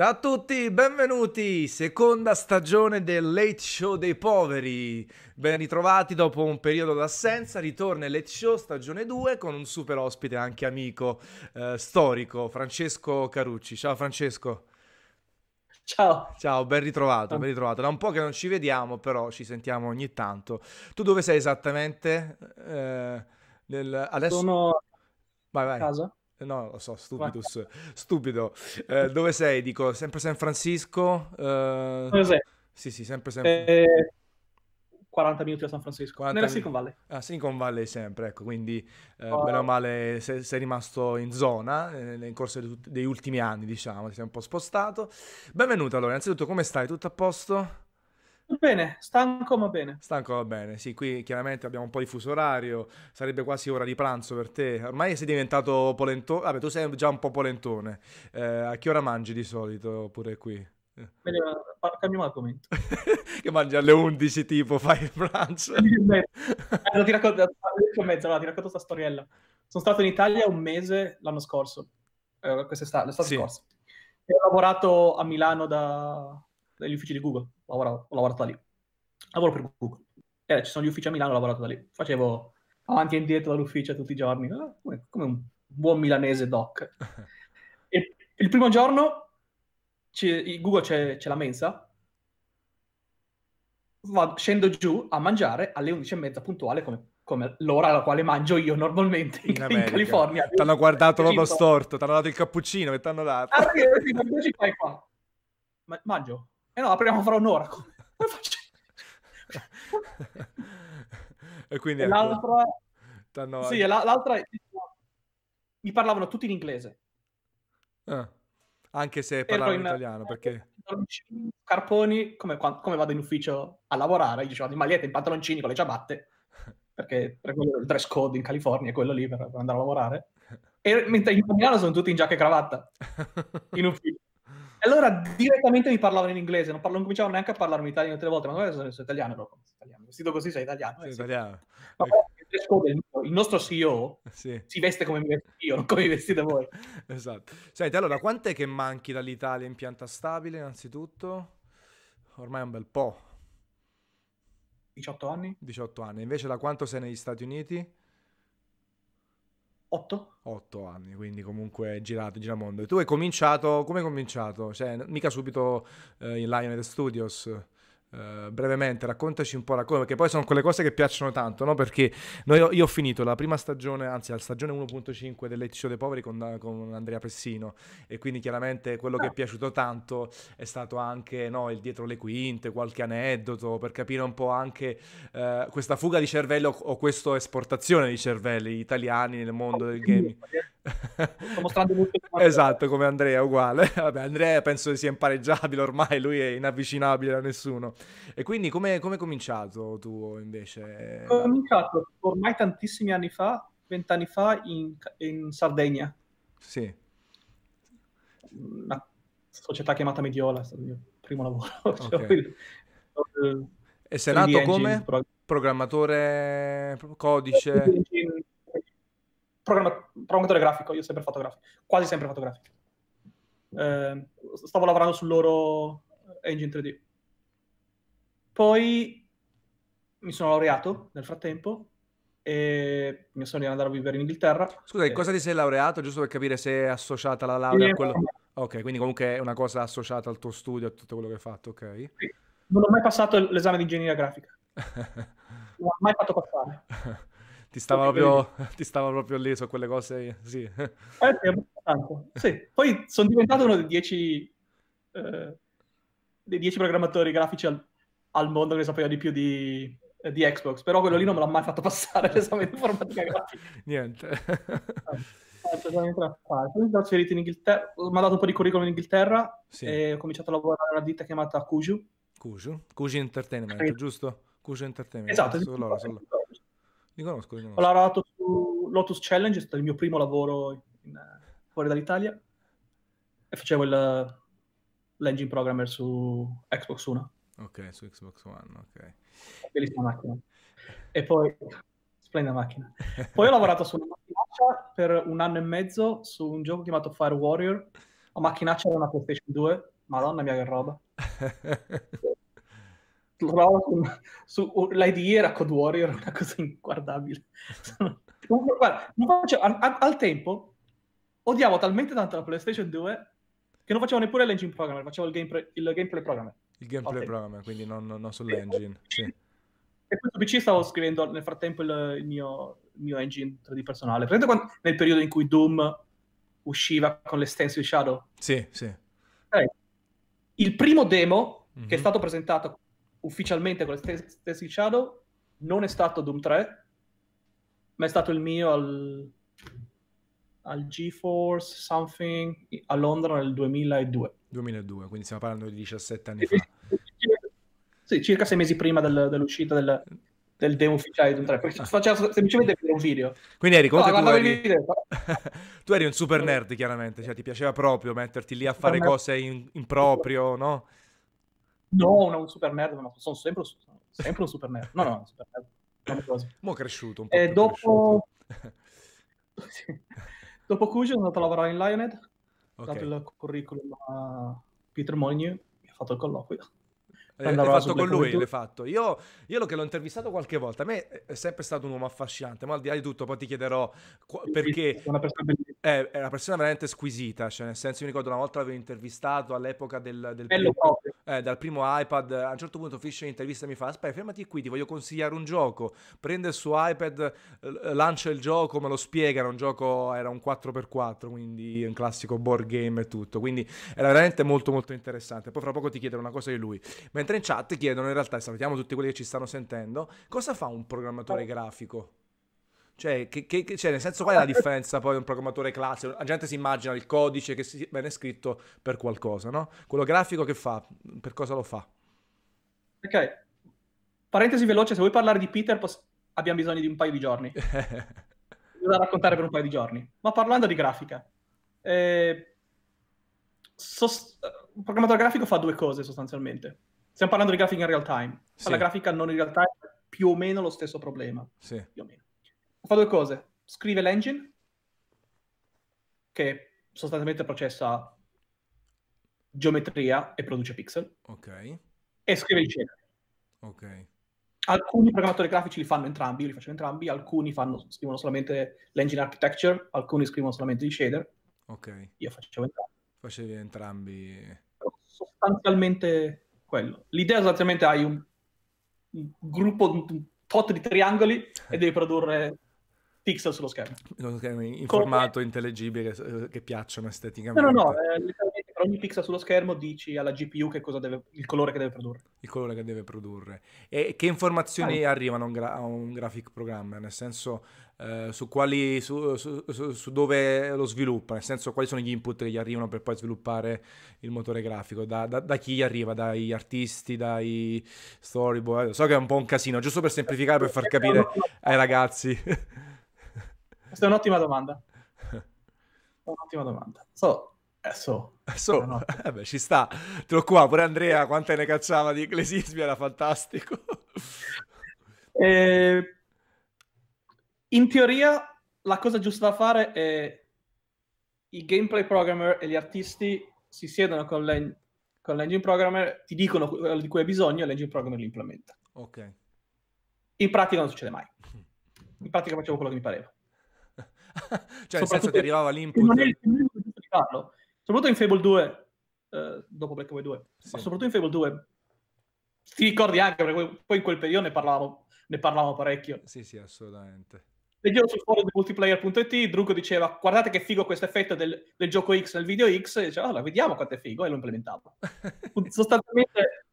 Ciao a tutti, benvenuti! Seconda stagione del Late Show dei poveri. Ben ritrovati dopo un periodo d'assenza, ritorna il Late Show stagione 2 con un super ospite, anche amico storico, Francesco Carucci. Ciao Francesco. Ciao. Ciao, ben ritrovato, ben ritrovato. Da un po' che non ci vediamo, però ci sentiamo ogni tanto. Tu dove sei esattamente? Adesso... Sono a casa. No, lo so, stupido. Dove sei? Dico, sempre San Francisco? Dove sei? Sì, sempre San Francisco. 40 minuti da San Francisco, nella Silicon Valley. Ah, Silicon Valley sempre, ecco, quindi bene o male sei rimasto in zona nel corso degli ultimi anni, diciamo, ti sei un po' spostato. Benvenuto, allora, innanzitutto come stai? Tutto a posto? Bene, stanco ma bene. Stanco ma bene, sì, qui chiaramente abbiamo un po' di fuso orario, sarebbe quasi ora di pranzo per te. Ormai sei diventato polentone, vabbè tu sei già un po' polentone. A che ora mangi di solito pure qui? Cambiamo argomento. Che mangi alle 11 tipo, fai il pranzo? Allora, ti racconto, allora, ti racconto sta storiella. Sono stato in Italia un mese l'anno scorso, l'estate scorsa. E ho lavorato a Milano dagli uffici di Google. Ho lavorato da lì. Lavoro per Google. Ci sono gli uffici a Milano, ho lavorato da lì. Facevo avanti e indietro dall'ufficio tutti i giorni, come un buon milanese doc. E il primo giorno Google c'è la mensa. Scendo giù a mangiare alle 11:30 puntuale, come l'ora alla quale mangio io normalmente in California. T'hanno guardato proprio storto, t'hanno dato il cappuccino che t'hanno dato. Cosa ci fai qua? Mangio. No, apriamo fra un'ora. Come faccio? E quindi l'altra... Sì, l'altra... Mi parlavano tutti in inglese. Anche se parlavano in italiano, perché... Carponi, come vado in ufficio a lavorare, io vado in maglietta, in pantaloncini, con le ciabatte, perché il dress code in California è quello lì per andare a lavorare. E mentre in Milano sono tutti in giacca e cravatta, in ufficio. Allora direttamente mi parlavano in inglese, non cominciavano neanche a parlarmi italiano tutte le volte, ma magari sono italiano, proprio, vestito così sei italiano. Sei italiano. Ma poi, il nostro CEO si veste come mi vesto io, non come vi vestite voi. Esatto. Senti, allora, quant'è che manchi dall'Italia in pianta stabile innanzitutto? Ormai è un bel po'. 18 anni? 18 anni. Invece da quanto sei negli Stati Uniti? 8 anni, quindi comunque giramondo. E tu hai cominciato, come hai cominciato? Cioè, mica subito in Lionhead Studios, brevemente, raccontaci un po' la cosa, perché poi sono quelle cose che piacciono tanto, no? Perché io ho finito la prima stagione, anzi la stagione 1.5 del Late Show dei poveri con Andrea Pessino, e quindi chiaramente quello che è piaciuto tanto è stato anche il dietro le quinte, qualche aneddoto, per capire un po' anche questa fuga di cervello o questa esportazione di cervelli italiani nel mondo del gaming. Sto mostrando molto. Esatto, come Andrea, uguale. Vabbè, Andrea penso sia impareggiabile ormai, lui è inavvicinabile a nessuno. E quindi come è cominciato tu invece? Ho cominciato ormai tantissimi anni fa, 20 anni fa, in Sardegna. Sì. Una società chiamata Mediola, è stato il mio primo lavoro. Okay. E sei nato come? Programmatore, codice... programmatore grafico, io ho sempre fatto grafico, quasi sempre fatto grafico. Stavo lavorando sul loro engine 3D. Poi mi sono laureato nel frattempo e mi sono andato a vivere in Inghilterra. Scusa, in cosa ti sei laureato? Giusto per capire se è associata la laurea a quello... Ok, quindi comunque è una cosa associata al tuo studio, a tutto quello che hai fatto, ok? Sì. Non ho mai passato l'esame di ingegneria grafica. Non ho mai fatto passare. Ti stava proprio lì su quelle cose, sì. Sì. Poi sono diventato uno dei 10 programmatori grafici al mondo che sapeva di più di Xbox, però quello lì non me l'ha mai fatto passare l'esame di informatica grafica. Niente. Sono trasferito in Inghilterra, ho mandato un po' di curriculum in Inghilterra e ho cominciato a lavorare in una ditta chiamata Kuju Entertainment, giusto? Kuju Entertainment. Esatto. Solo. Li conosco. Ho lavorato su Lotus Challenge, è stato il mio primo lavoro fuori dall'Italia, e facevo l'engine programmer su Xbox One. Ok, su Xbox One, ok. Bellissima macchina. E poi, splendida macchina. Poi ho lavorato su una macchinaccia per un anno e mezzo su un gioco chiamato Fire Warrior. Ho macchinaccia una PlayStation 2, madonna mia che roba. L'IDE era Code Warrior, una cosa inguardabile. Comunque, guarda, al tempo odiavo talmente tanto la PlayStation 2 che non facevo neppure l'engine programmer, facevo il gameplay programmer. Il gameplay programmer, quindi non sull'engine. Sì. E questo PC stavo scrivendo nel frattempo il mio engine 3D personale. Prendete nel periodo in cui Doom usciva con le stencil shadow. Sì, sì. Il primo demo che è stato presentato ufficialmente con le stencil shadow non è stato Doom 3, ma è stato il mio al GeForce Something a Londra nel 2002. 2002, quindi stiamo parlando di 17 anni fa. Sì, circa 6 mesi prima dell'uscita del demo ufficiale di un 3, perché faceva semplicemente vedere un video. Quindi eri comunque tu eri un super nerd, chiaramente, cioè ti piaceva proprio metterti lì a fare cose in proprio, no? No, non un super nerd, ma sono sempre un super nerd. No, un super nerd. Mo' cresciuto un po'. E dopo sì. Dopo Kuju sono andato a lavorare in Lionhead, ho dato il curriculum a Peter Molyneux, mi ha fatto il colloquio. L'hai fatto con lui. Io che l'ho intervistato qualche volta, a me è sempre stato un uomo affascinante, ma al di là di tutto poi ti chiederò perché è una persona veramente squisita, cioè nel senso, io ricordo una volta l'avevo intervistato all'epoca dal primo iPad. A un certo punto finisce l'intervista e mi fa: aspetta, fermati qui, ti voglio consigliare un gioco. Prende il suo iPad, lancia il gioco, me lo spiega. Era un gioco, era un 4x4, quindi un classico board game e tutto, quindi era veramente molto molto interessante. Poi fra poco ti chiederò una cosa di lui. Mentre in chat chiedono, in realtà salutiamo tutti quelli che ci stanno sentendo, cosa fa un programmatore grafico? Cioè, cioè nel senso, qual è la differenza poi di un programmatore classico? La gente si immagina il codice che viene scritto per qualcosa, no? Quello grafico che fa? Per cosa lo fa? Ok, parentesi veloce, se vuoi parlare di Peter abbiamo bisogno di un paio di giorni. Da raccontare per un paio di giorni. Ma parlando di grafica, un programmatore grafico fa due cose sostanzialmente. Stiamo parlando di grafica in real time. Sì. La grafica non in real time è più o meno lo stesso problema. Sì. Più o meno. Fa due cose. Scrive l'engine, che sostanzialmente processa geometria e produce pixel. Ok. E scrive il shader. Ok. Alcuni programmatori grafici li fanno entrambi, io li faccio entrambi. Alcuni scrivono solamente l'engine architecture, alcuni scrivono solamente il shader. Ok. Io facevo entrambi. Facevi entrambi. Sostanzialmente quello. L'idea sostanzialmente hai un gruppo, un tot di triangoli e devi produrre pixel sullo schermo. In formato intelligibile che piacciono esteticamente. No, per ogni pixel sullo schermo dici alla GPU che cosa deve, il colore che deve produrre. Il colore che deve produrre. E che informazioni arrivano a un graphic programmer? Nel senso, su dove lo sviluppa? Nel senso, quali sono gli input che gli arrivano per poi sviluppare il motore grafico? Da chi gli arriva? Dai artisti, dai storyboard? So che è un po' un casino, giusto per semplificare, per far capire ai ragazzi. Questa è un'ottima domanda. Beh, ci sta. Te lo qua, pure Andrea, quante ne cacciava di inglesismi, era fantastico. In teoria la cosa giusta da fare è i gameplay programmer e gli artisti si siedono con l'engine programmer, ti dicono quello di cui hai bisogno e l'engine programmer lo implementa. Ok. In pratica non succede mai. In pratica facevo quello che mi pareva. Cioè nel senso ti arrivava l'input. Non è il giusto di farlo. Soprattutto in Fable 2, dopo Black Ops 2, sì. Ma soprattutto in Fable 2, ti ricordi anche, perché poi in quel periodo ne parlavamo parecchio. Sì, sì, assolutamente. Leggevo sul forum di Multiplayer.it, Drugo diceva, guardate che figo questo effetto del gioco X nel video X, e diceva, allora, vediamo quanto è figo, e lo implementavo. Sostanzialmente,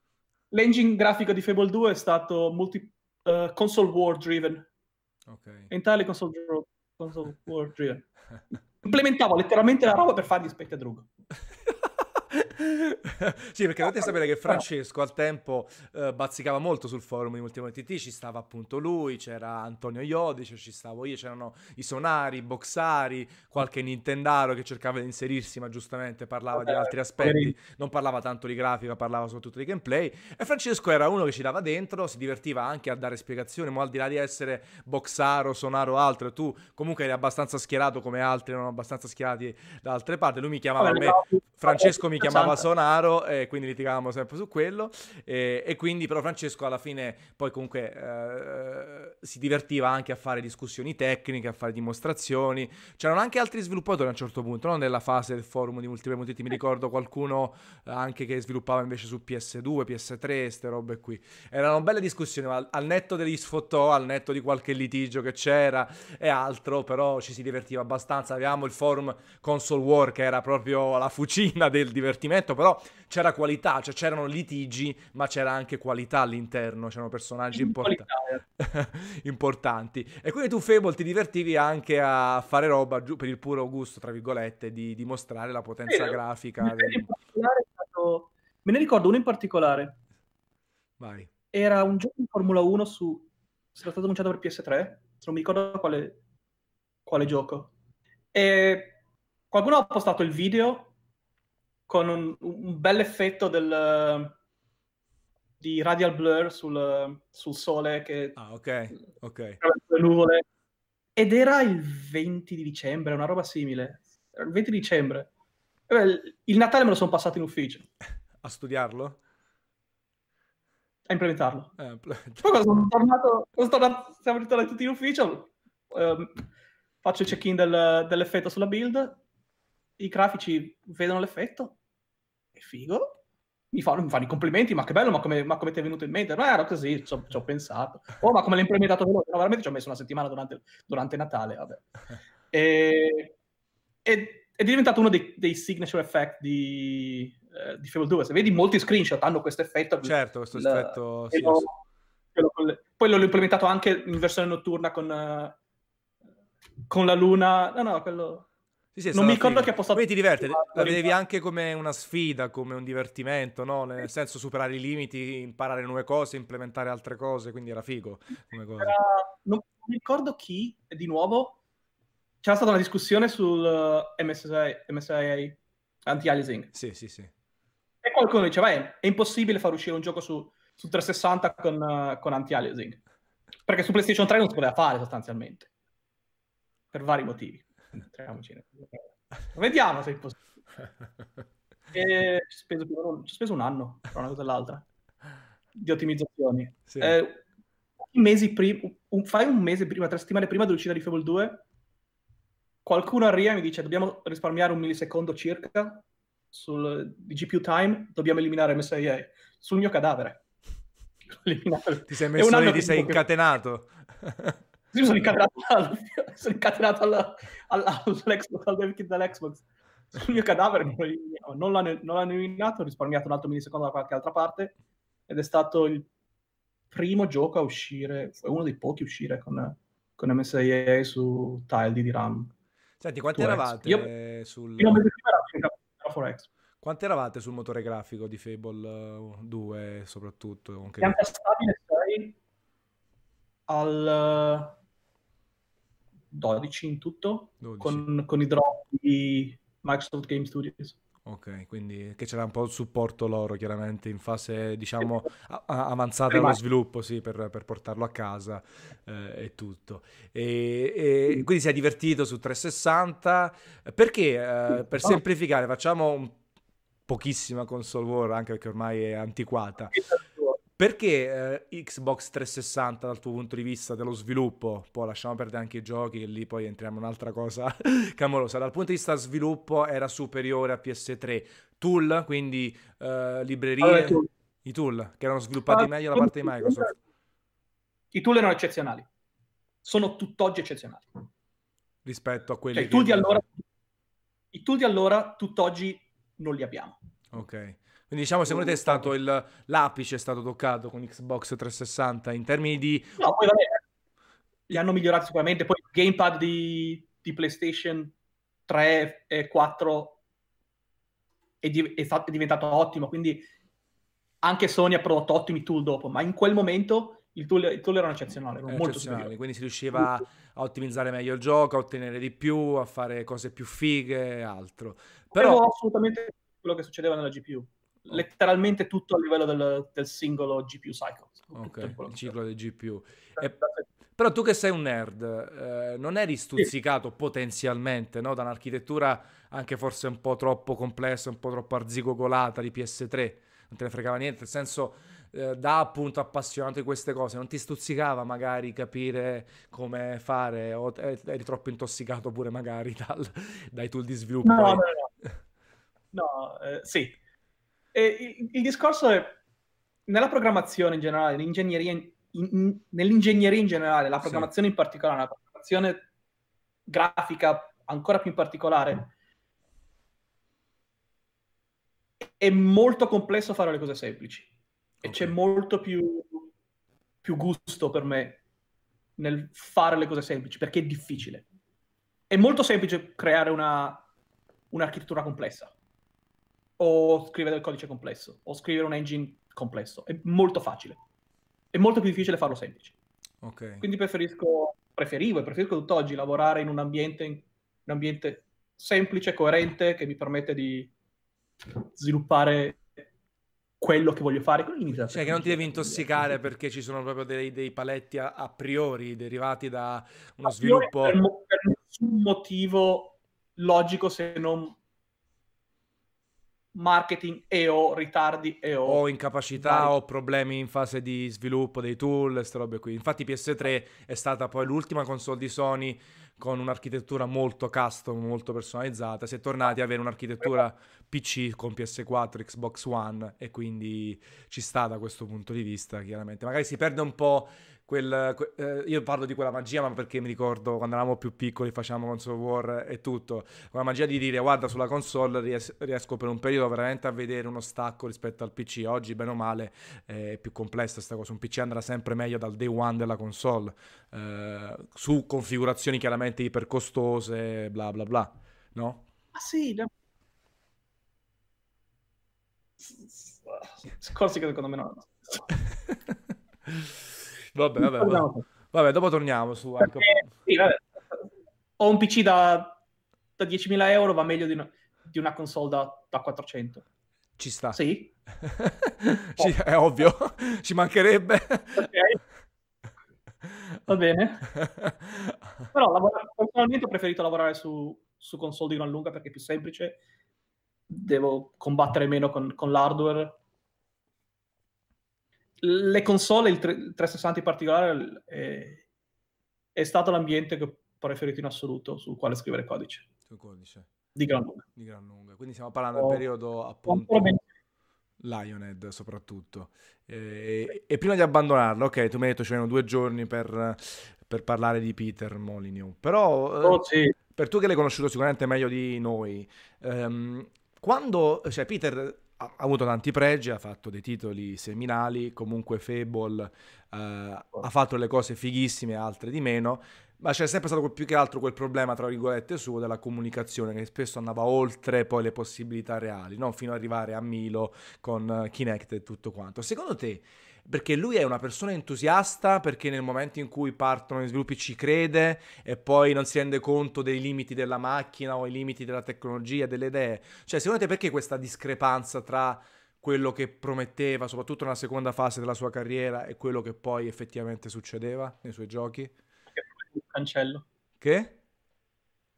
l'engine grafico di Fable 2 è stato console war driven. Ok. Entirely console war driven. Implementavo letteralmente la roba per fargli specchia a Drugo. Sì, perché dovete sapere che Francesco al tempo bazzicava molto sul forum di Multiplayer.it, ci stava appunto lui, c'era Antonio Iodice, ci stavo io, c'erano i Sonari, i Boxari, qualche Nintendaro che cercava di inserirsi, ma giustamente parlava di altri aspetti, non parlava tanto di grafica, parlava soprattutto di gameplay, e Francesco era uno che ci dava dentro, si divertiva anche a dare spiegazioni, ma al di là di essere Boxaro, Sonaro o altro, tu comunque eri abbastanza schierato come altri erano abbastanza schierati da altre parti, lui mi chiamava Francesco mi chiamava Sonaro e quindi litigavamo sempre su quello, e quindi però Francesco alla fine poi comunque si divertiva anche a fare discussioni tecniche, a fare dimostrazioni, c'erano anche altri sviluppatori a un certo punto, non nella fase del forum di Multiplayer.it, mi ricordo qualcuno anche che sviluppava invece su PS2, PS3, ste robe qui, erano belle discussioni, ma al netto degli sfottò, al netto di qualche litigio che c'era e altro, però ci si divertiva abbastanza, avevamo il forum Console War che era proprio la fucina del divertimento, però c'era qualità, cioè c'erano litigi ma c'era anche qualità all'interno, c'erano personaggi importanti, e quindi tu Fable ti divertivi anche a fare roba giù per il puro gusto, tra virgolette, di dimostrare la potenza grafica me ne ricordo uno in particolare. Vai. Era un gioco di Formula 1 su, sarà stato annunciato per PS3, non mi ricordo quale gioco, e qualcuno ha postato il video con un bel effetto di radial blur sul sole che ok le nuvole, ed era il 20 di dicembre, una roba simile, era il 20 di dicembre. Il Natale me lo sono passato in ufficio a studiarlo, a implementarlo, poi quando sono tornato, siamo ritornati tutti in ufficio, faccio il check-in dell'effetto sulla build, i grafici vedono l'effetto, è figo, mi fanno i complimenti, ma che bello, ma come ti è venuto in mente? No, era così, ci ho pensato. Oh, ma come l'hai implementato veloce? No, veramente ci ho messo una settimana durante Natale, vabbè. È diventato uno dei signature effect di Fable 2. Se vedi, molti screenshot hanno questo effetto. Certo, questo effetto. Sì, poi l'ho implementato anche in versione notturna con la luna. No, quello... Sì, non mi ricordo che ha postato. Poi ti diverti, la vedevi anche come una sfida, come un divertimento, no? Nel senso, superare i limiti, imparare nuove cose, implementare altre cose, quindi era figo come cosa. Non mi ricordo chi, di nuovo, c'era stata una discussione sul MSAA anti-aliasing. Sì. E qualcuno diceva, è impossibile far uscire un gioco su 360 con anti-aliasing, perché su PlayStation 3 non si poteva fare sostanzialmente, per vari motivi. Vediamo se è possibile. Ci ho speso un anno tra una cosa e l'altra di ottimizzazioni. Sì. Fai un mese prima, 3 settimane prima dell'uscita di Fable 2, qualcuno arriva e mi dice: dobbiamo risparmiare un millisecondo circa di GPU time, dobbiamo eliminare MSAA sul mio cadavere. Ti sei messo lì, ti sei incatenato. Io sono incatenato dall'Xbox sul mio cadavere, non l'hanno eliminato, ho risparmiato un altro millisecondo da qualche altra parte, ed è stato il primo gioco a uscire, è uno dei pochi a uscire con MSAA su tile di RAM. Senti, quanti eravate quanti eravate sul motore grafico di Fable 2 soprattutto? Anche stabile 6 al 12 in tutto, 12. Con i drop di Microsoft Game Studios. Ok, quindi che c'era un po' il supporto loro chiaramente in fase, diciamo, avanzata dello sviluppo, sì, per portarlo a casa e tutto. E quindi si è divertito su 360, perché per semplificare facciamo pochissima console war, anche perché ormai è antiquata. Perché Xbox 360 dal tuo punto di vista dello sviluppo, poi lasciamo perdere anche i giochi che lì poi entriamo in un'altra cosa clamorosa, dal punto di vista sviluppo era superiore a PS3, tool, quindi librerie, i tool che erano sviluppati meglio da parte di Microsoft? I tool erano eccezionali, sono tutt'oggi eccezionali rispetto a quelli, cioè, i tool di allora tutt'oggi non li abbiamo. Ok. Quindi diciamo, secondo te è stato l'apice è stato toccato con Xbox 360 in termini di... No, poi vabbè, li hanno migliorati sicuramente, poi il gamepad di PlayStation 3 e 4 è diventato ottimo, quindi anche Sony ha prodotto ottimi tool dopo, ma in quel momento il tool era un eccezionale, era molto eccezionale, quindi si riusciva a ottimizzare meglio il gioco, a ottenere di più, a fare cose più fighe e altro. Però assolutamente quello che succedeva nella GPU, letteralmente tutto a livello del singolo GPU cycle, okay, il ciclo del GPU. Però tu che sei un nerd, non eri stuzzicato potenzialmente, no? Da un'architettura anche forse un po' troppo complessa, un po' troppo arzigogolata di PS3, non te ne fregava niente, nel senso, da appunto appassionato di queste cose, non ti stuzzicava magari capire come fare, o eri troppo intossicato pure magari dai tool di sviluppo? No, sì. E il discorso è, nella programmazione in generale, nell'ingegneria in generale, la programmazione in particolare, la programmazione grafica ancora più in particolare, è molto complesso fare le cose semplici, e c'è molto più gusto per me nel fare le cose semplici, perché è difficile. È molto semplice creare un'architettura complessa, o scrivere del codice complesso, o scrivere un engine complesso, è molto facile. È molto più difficile farlo semplice. Okay. Quindi preferivo tutt'oggi lavorare in un ambiente semplice, coerente, che mi permette di sviluppare quello che voglio fare. Cioè che non ti devi intossicare perché ci sono proprio dei paletti a priori derivati da uno sviluppo. Per nessun motivo logico se non marketing o ritardi o incapacità o problemi in fase di sviluppo dei tool, queste robe qui. Infatti PS3 è stata poi l'ultima console di Sony con un'architettura molto custom, molto personalizzata. Si è tornati ad avere un'architettura PC con PS4, Xbox One, e quindi ci sta da questo punto di vista, chiaramente. Magari si perde un po' io parlo di quella magia, ma perché mi ricordo quando eravamo più piccoli, facciamo console war e tutto, quella magia di dire guarda, sulla console riesco per un periodo veramente a vedere uno stacco rispetto al PC. Oggi bene o male è più complessa sta cosa, un PC andrà sempre meglio dal day one della console, su configurazioni chiaramente ipercostose, bla bla bla, no? Ah sì, scorsi che secondo me no. Vabbè, dopo torniamo su. Perché, sì, vabbè. Ho un PC da 10.000 euro, va meglio di una console da 400. Ci sta. Sì. Sì, è ovvio, ci mancherebbe. Okay. Va bene. Però personalmente ho preferito lavorare su console di gran lunga perché è più semplice. Devo combattere meno con l'hardware. Le console, il 360 in particolare, è stato l'ambiente che ho preferito in assoluto, sul quale scrivere codice. Il codice. Di gran lunga. Quindi stiamo parlando del periodo, appunto, Lionhead soprattutto. E prima di abbandonarlo, ok, tu mi hai detto ci vogliono 2 giorni per parlare di Peter Molyneux. Però, sì. Per tu che l'hai conosciuto sicuramente meglio di noi, Peter... ha avuto tanti pregi, ha fatto dei titoli seminali, comunque Fable, ha fatto le cose fighissime, altre di meno, ma c'è sempre stato più che altro quel problema, tra virgolette, suo della comunicazione, che spesso andava oltre poi le possibilità reali, no? Fino ad arrivare a Milo con Kinect e tutto quanto. Secondo te, perché lui è una persona entusiasta, perché nel momento in cui partono gli sviluppi ci crede e poi non si rende conto dei limiti della macchina o i limiti della tecnologia, delle idee? Cioè, secondo te perché questa discrepanza tra quello che prometteva, soprattutto nella seconda fase della sua carriera, e quello che poi effettivamente succedeva nei suoi giochi? È fuori come un cancello. Che?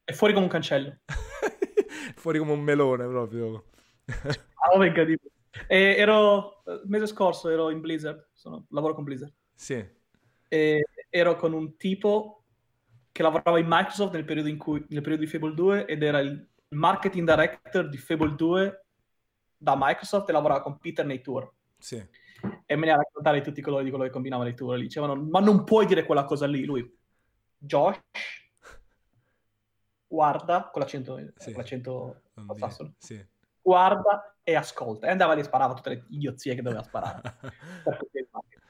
È fuori come un cancello. Fuori come un melone proprio. Oh, venga di... il mese scorso ero in Blizzard, lavoro con Blizzard. Sì. E ero con un tipo che lavorava in Microsoft nel periodo di Fable 2, ed era il marketing director di Fable 2 da Microsoft, e lavorava con Peter nei tour. Sì. E me ne ha raccontato tutti i colori di quello che combinava nei tour. Gli dicevano, ma non puoi dire quella cosa lì. Lui, Josh, guarda, con l'accento, sì, con l'accento sassone. Sì. Guarda e ascolta, e andava lì e sparava tutte le idiozie che doveva sparare.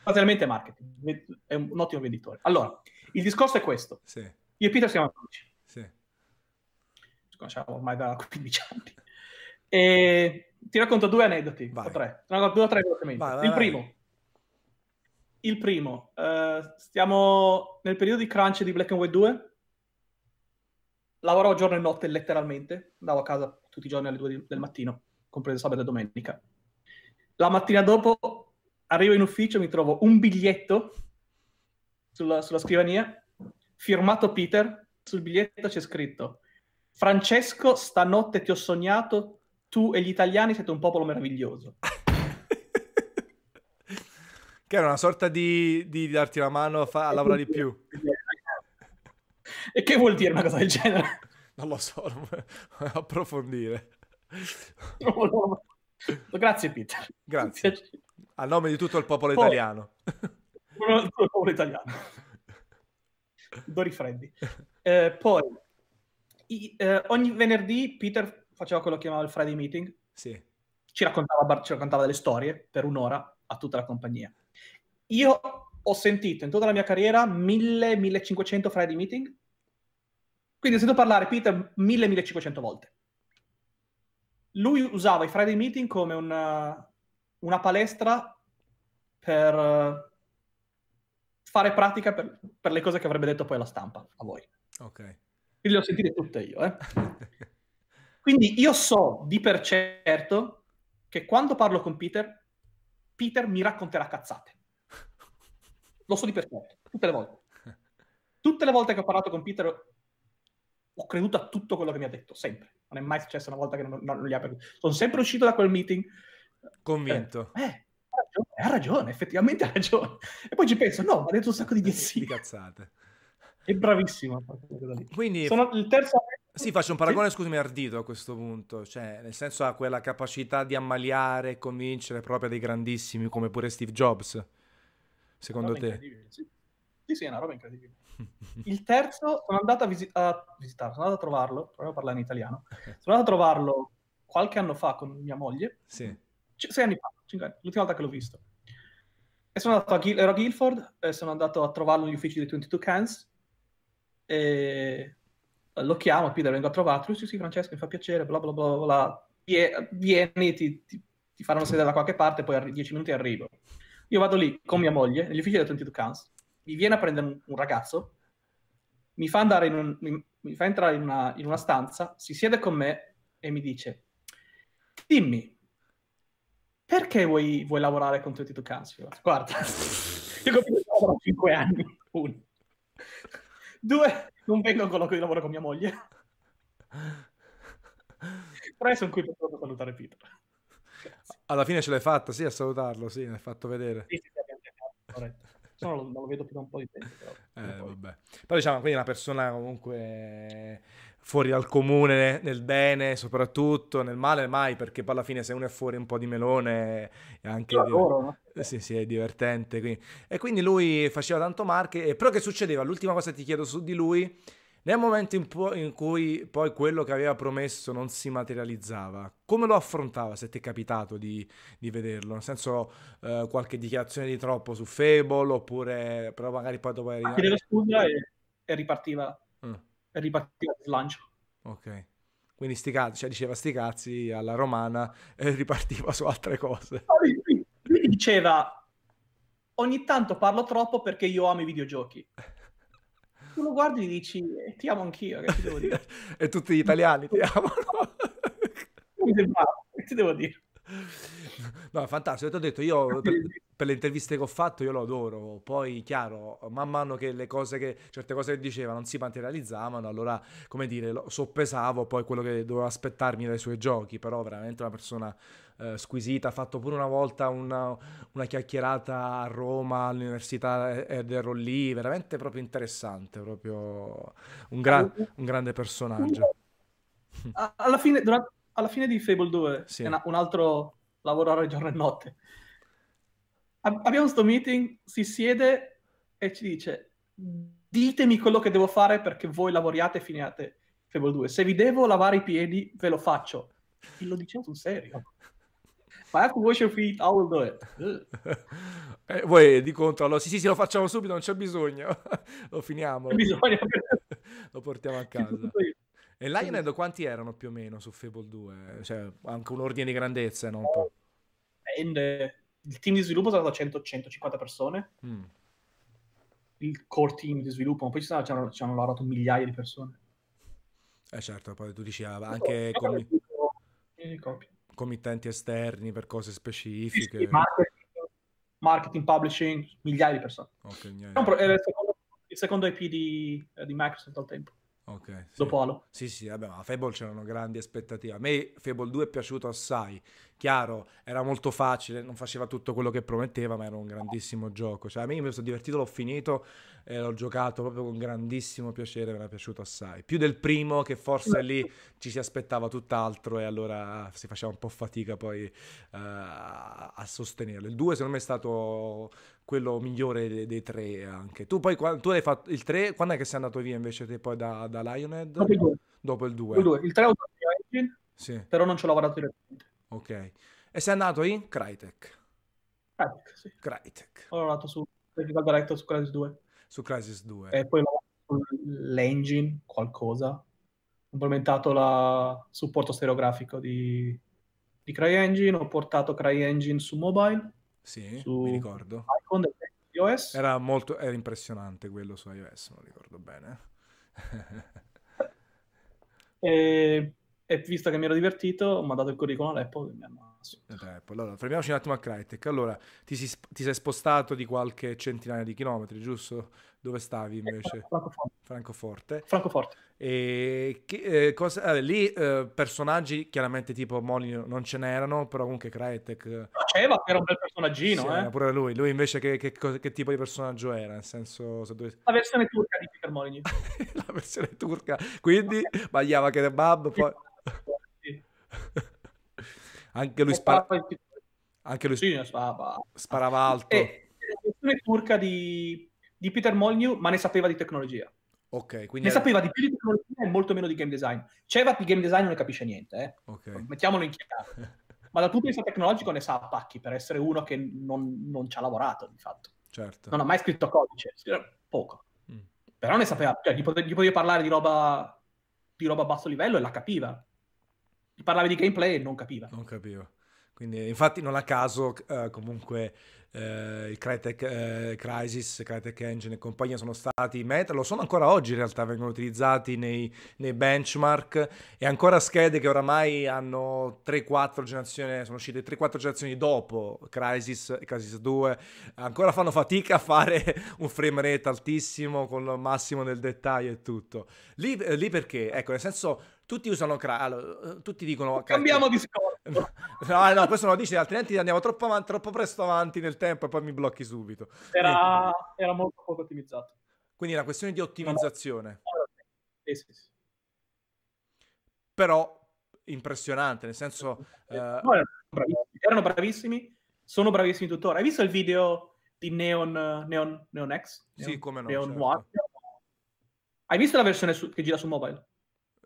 Facilmente marketing, è un ottimo venditore. Allora, il discorso è questo. Sì. Io e Peter siamo amici. Sì. Ci conosciamo ormai da 15 anni. E Ti racconto due aneddoti, o tre. No, due o tre velocemente. Il primo, stiamo nel periodo di crunch di Black and White 2, lavoravo giorno e notte letteralmente, andavo a casa tutti i giorni alle 2 del mattino, compreso sabato e domenica. La mattina dopo arrivo in ufficio, mi trovo un biglietto sulla scrivania, firmato Peter, sul biglietto c'è scritto: Francesco, stanotte ti ho sognato, tu e gli italiani siete un popolo meraviglioso. Che era una sorta di darti una mano a lavorare di più. E che vuol dire una cosa del genere? Non lo so, approfondire. No. Grazie Peter. Grazie. A nome di tutto il popolo italiano. Dori freddi. Poi, ogni venerdì Peter faceva quello che chiamava il Friday meeting. Sì. Ci raccontava delle storie per un'ora a tutta la compagnia. Io ho sentito in tutta la mia carriera 1000-1500 Friday meeting, quindi ho sentito parlare Peter 1000-1500 volte. Lui usava i Friday meeting come una palestra per fare pratica per le cose che avrebbe detto poi alla stampa, a voi. Ok. Quindi le ho sentite tutte io, Quindi io so di per certo che quando parlo con Peter mi racconterà cazzate. Lo so di per certo, tutte le volte che ho parlato con Peter ho creduto a tutto quello che mi ha detto, sempre. Non è mai successo una volta che non gli ha creduto. Sono sempre uscito da quel meeting convinto. Ha ragione, effettivamente ha ragione. E poi ci penso, no, ha detto un sacco di cazzate. È bravissimo. Quindi sono il terzo. Sì, faccio un paragone, scusami, ardito a questo punto, cioè nel senso ha quella capacità di ammaliare e convincere proprio dei grandissimi, come pure Steve Jobs. Secondo te? Sì, è una roba incredibile. Il terzo, sono andato a trovarlo, proviamo a parlare in italiano. Sono andato a trovarlo qualche anno fa con mia moglie. Sì. 6 anni fa, 5 anni, l'ultima volta che l'ho visto. E sono andato ero a Guildford e sono andato a trovarlo negli uffici di 22 Cans. E lo chiamo, Peter, vengo a trovarlo. Sì, Francesco, mi fa piacere, bla bla bla bla. Vieni, ti faranno sedere da qualche parte, poi 10 minuti arrivo. Io vado lì con mia moglie, negli uffici del 22 Cans, mi viene a prendere un ragazzo, mi fa entrare in una stanza, si siede con me e mi dice: dimmi, perché vuoi lavorare con 22 Cans? Guarda, io ho 5 anni, 1, 2, non vengo con di lavoro con mia moglie, 3, sono qui per salutare Peter. Grazie. Alla fine ce l'hai fatta, sì, a salutarlo, sì, l'hai fatto vedere. No, non lo vedo più da un po' di tempo. Vabbè. Però diciamo, quindi è una persona comunque fuori dal comune, nel bene soprattutto, nel male mai, perché poi alla fine se uno è fuori un po' di melone è anche è divertente. Quindi. E quindi lui faceva tanto marche, però che succedeva? L'ultima cosa che ti chiedo su di lui, nel momento in cui poi quello che aveva promesso non si materializzava, come lo affrontava, se ti è capitato di vederlo? Nel senso, qualche dichiarazione di troppo su Fable, oppure però magari poi dopo chiedeva scusa e ripartiva il slancio. Ok, quindi sti cazzi, cioè diceva sti cazzi alla romana e ripartiva su altre cose. Lui diceva: ogni tanto parlo troppo perché io amo i videogiochi. Tu lo guardi e dici: ti amo anch'io, che ti devo dire? E tutti gli italiani ti amano. Che ti devo dire? No, è fantastico. Ti ho detto, io per le interviste che ho fatto io lo adoro. Poi, chiaro, man mano che le cose che certe cose che diceva non si materializzavano, allora, come dire, soppesavo poi quello che dovevo aspettarmi dai suoi giochi. Però veramente una persona squisita. Ha fatto pure una volta una chiacchierata a Roma all'università ed ero lì, veramente proprio interessante, proprio un grande personaggio. Alla fine di Fable 2, sì, è un altro lavorare giorno e notte. Abbiamo sto meeting, si siede e ci dice: ditemi quello che devo fare perché voi lavoriate e finiate Fable 2, se vi devo lavare i piedi ve lo faccio. E lo dicevo sul serio. I have to wash your feet, I will do it. Voi di contro, allora, sì, lo facciamo subito, non c'è bisogno. Lo finiamo. Lo portiamo a casa. E Lionhead quanti erano più o meno su Fable 2? Cioè, anche un ordine di grandezza, no? Un po'. Il team di sviluppo sarà da 100-150 persone. Mm. Il core team di sviluppo, ma poi ci hanno lavorato migliaia di persone. Certo, poi tu dici anche committenti esterni per cose specifiche. Sì, marketing, publishing, migliaia di persone. Okay, era il secondo IP di Microsoft al tempo. Okay, sì. Dopo Halo. Sì, sì, vabbè, ma Fable c'erano grandi aspettative. A me Fable 2 è piaciuto assai. Chiaro, era molto facile, non faceva tutto quello che prometteva, ma era un grandissimo gioco. Cioè, a me mi sono divertito, l'ho finito e l'ho giocato proprio con grandissimo piacere, mi era piaciuto assai. Più del primo, che forse lì ci si aspettava tutt'altro e allora si faceva un po' fatica poi a sostenerlo. Il 2 secondo me è stato quello migliore dei tre anche. Tu poi tu hai fatto il 3, quando è che sei andato via invece te poi da Lionhead? Dopo il 2. Il 3 è andato via, sì. Però non ci ho lavorato direttamente. Ok. E sei andato in Crytek? Crytek, sì. Crytek. Ho lavorato su Technical Director su Crysis 2. Su Crysis 2. E poi ho l'engine, qualcosa. Ho implementato il supporto stereografico di CryEngine, ho portato CryEngine su mobile. Sì, mi ricordo. IPhone, iOS. Era impressionante quello su iOS, non ricordo bene. e visto che mi ero divertito, ho mandato il curriculum all'Apple e mi hanno assunto. Allora, fermiamoci un attimo a Crytek. Allora, ti sei spostato di qualche centinaia di chilometri, giusto? Dove stavi invece? Francoforte. E personaggi chiaramente tipo Molyneux non ce n'erano, però comunque Crytek faceva, era un bel personaggino, sì, eh? Pure lui invece che tipo di personaggio era, nel senso, se dovessi... La versione turca di Peter Molyneux. La versione turca, quindi bagliava che kebab, poi anche lui sparava alto. La versione turca di Peter Molyneux, ma ne sapeva di tecnologia. Ok, quindi sapeva di più di tecnologia e molto meno di game design. Cevat di game design non ne capisce niente, eh? Okay. Mettiamolo in chiaro. Ma dal punto di vista tecnologico ne sa a pacchi, per essere uno che non ci ha lavorato, di fatto. Certo. Non ha mai scritto codice, poco. Mm. Però ne sapeva, cioè, gli potevi parlare di roba a basso livello e la capiva. Gli parlavi di gameplay e non capiva. Non capiva. Quindi infatti non a caso comunque il Crytek Crysis, Crytek Engine e compagnia sono stati Metal, lo sono ancora oggi in realtà, vengono utilizzati nei benchmark e ancora schede che oramai hanno 3-4 generazioni, sono uscite 3-4 generazioni dopo Crysis e Crysis 2, ancora fanno fatica a fare un frame rate altissimo con il massimo del dettaglio e tutto. Lì perché? Ecco, nel senso... Tutti usano tutti dicono... Cambiamo discorso! No, questo non lo dici, altrimenti andiamo troppo presto avanti nel tempo e poi mi blocchi subito. Era molto poco ottimizzato. Quindi è una questione di ottimizzazione. Sì. Però impressionante, nel senso... Erano bravissimi, sono bravissimi tuttora. Hai visto il video di Neon X? Sì, come no. Neon certo. Hai visto la versione che gira su mobile?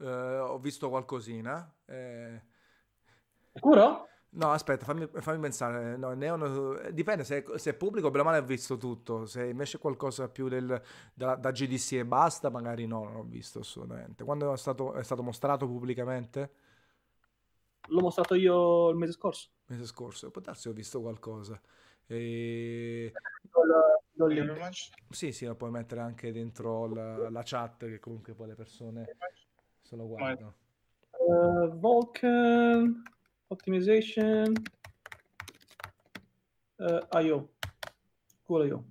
Ho visto qualcosina. Sicuro? No, aspetta, fammi pensare. No, Neon, dipende se è pubblico, bene o male ho visto tutto. Se invece qualcosa più da GDC e basta, magari no, non ho visto assolutamente. Quando è stato mostrato pubblicamente? L'ho mostrato io il mese scorso. Può darsi ho visto qualcosa. Sì, lo puoi mettere anche dentro la chat, che comunque poi le persone... Lo guardo. Vulkan Optimization IO Google IO,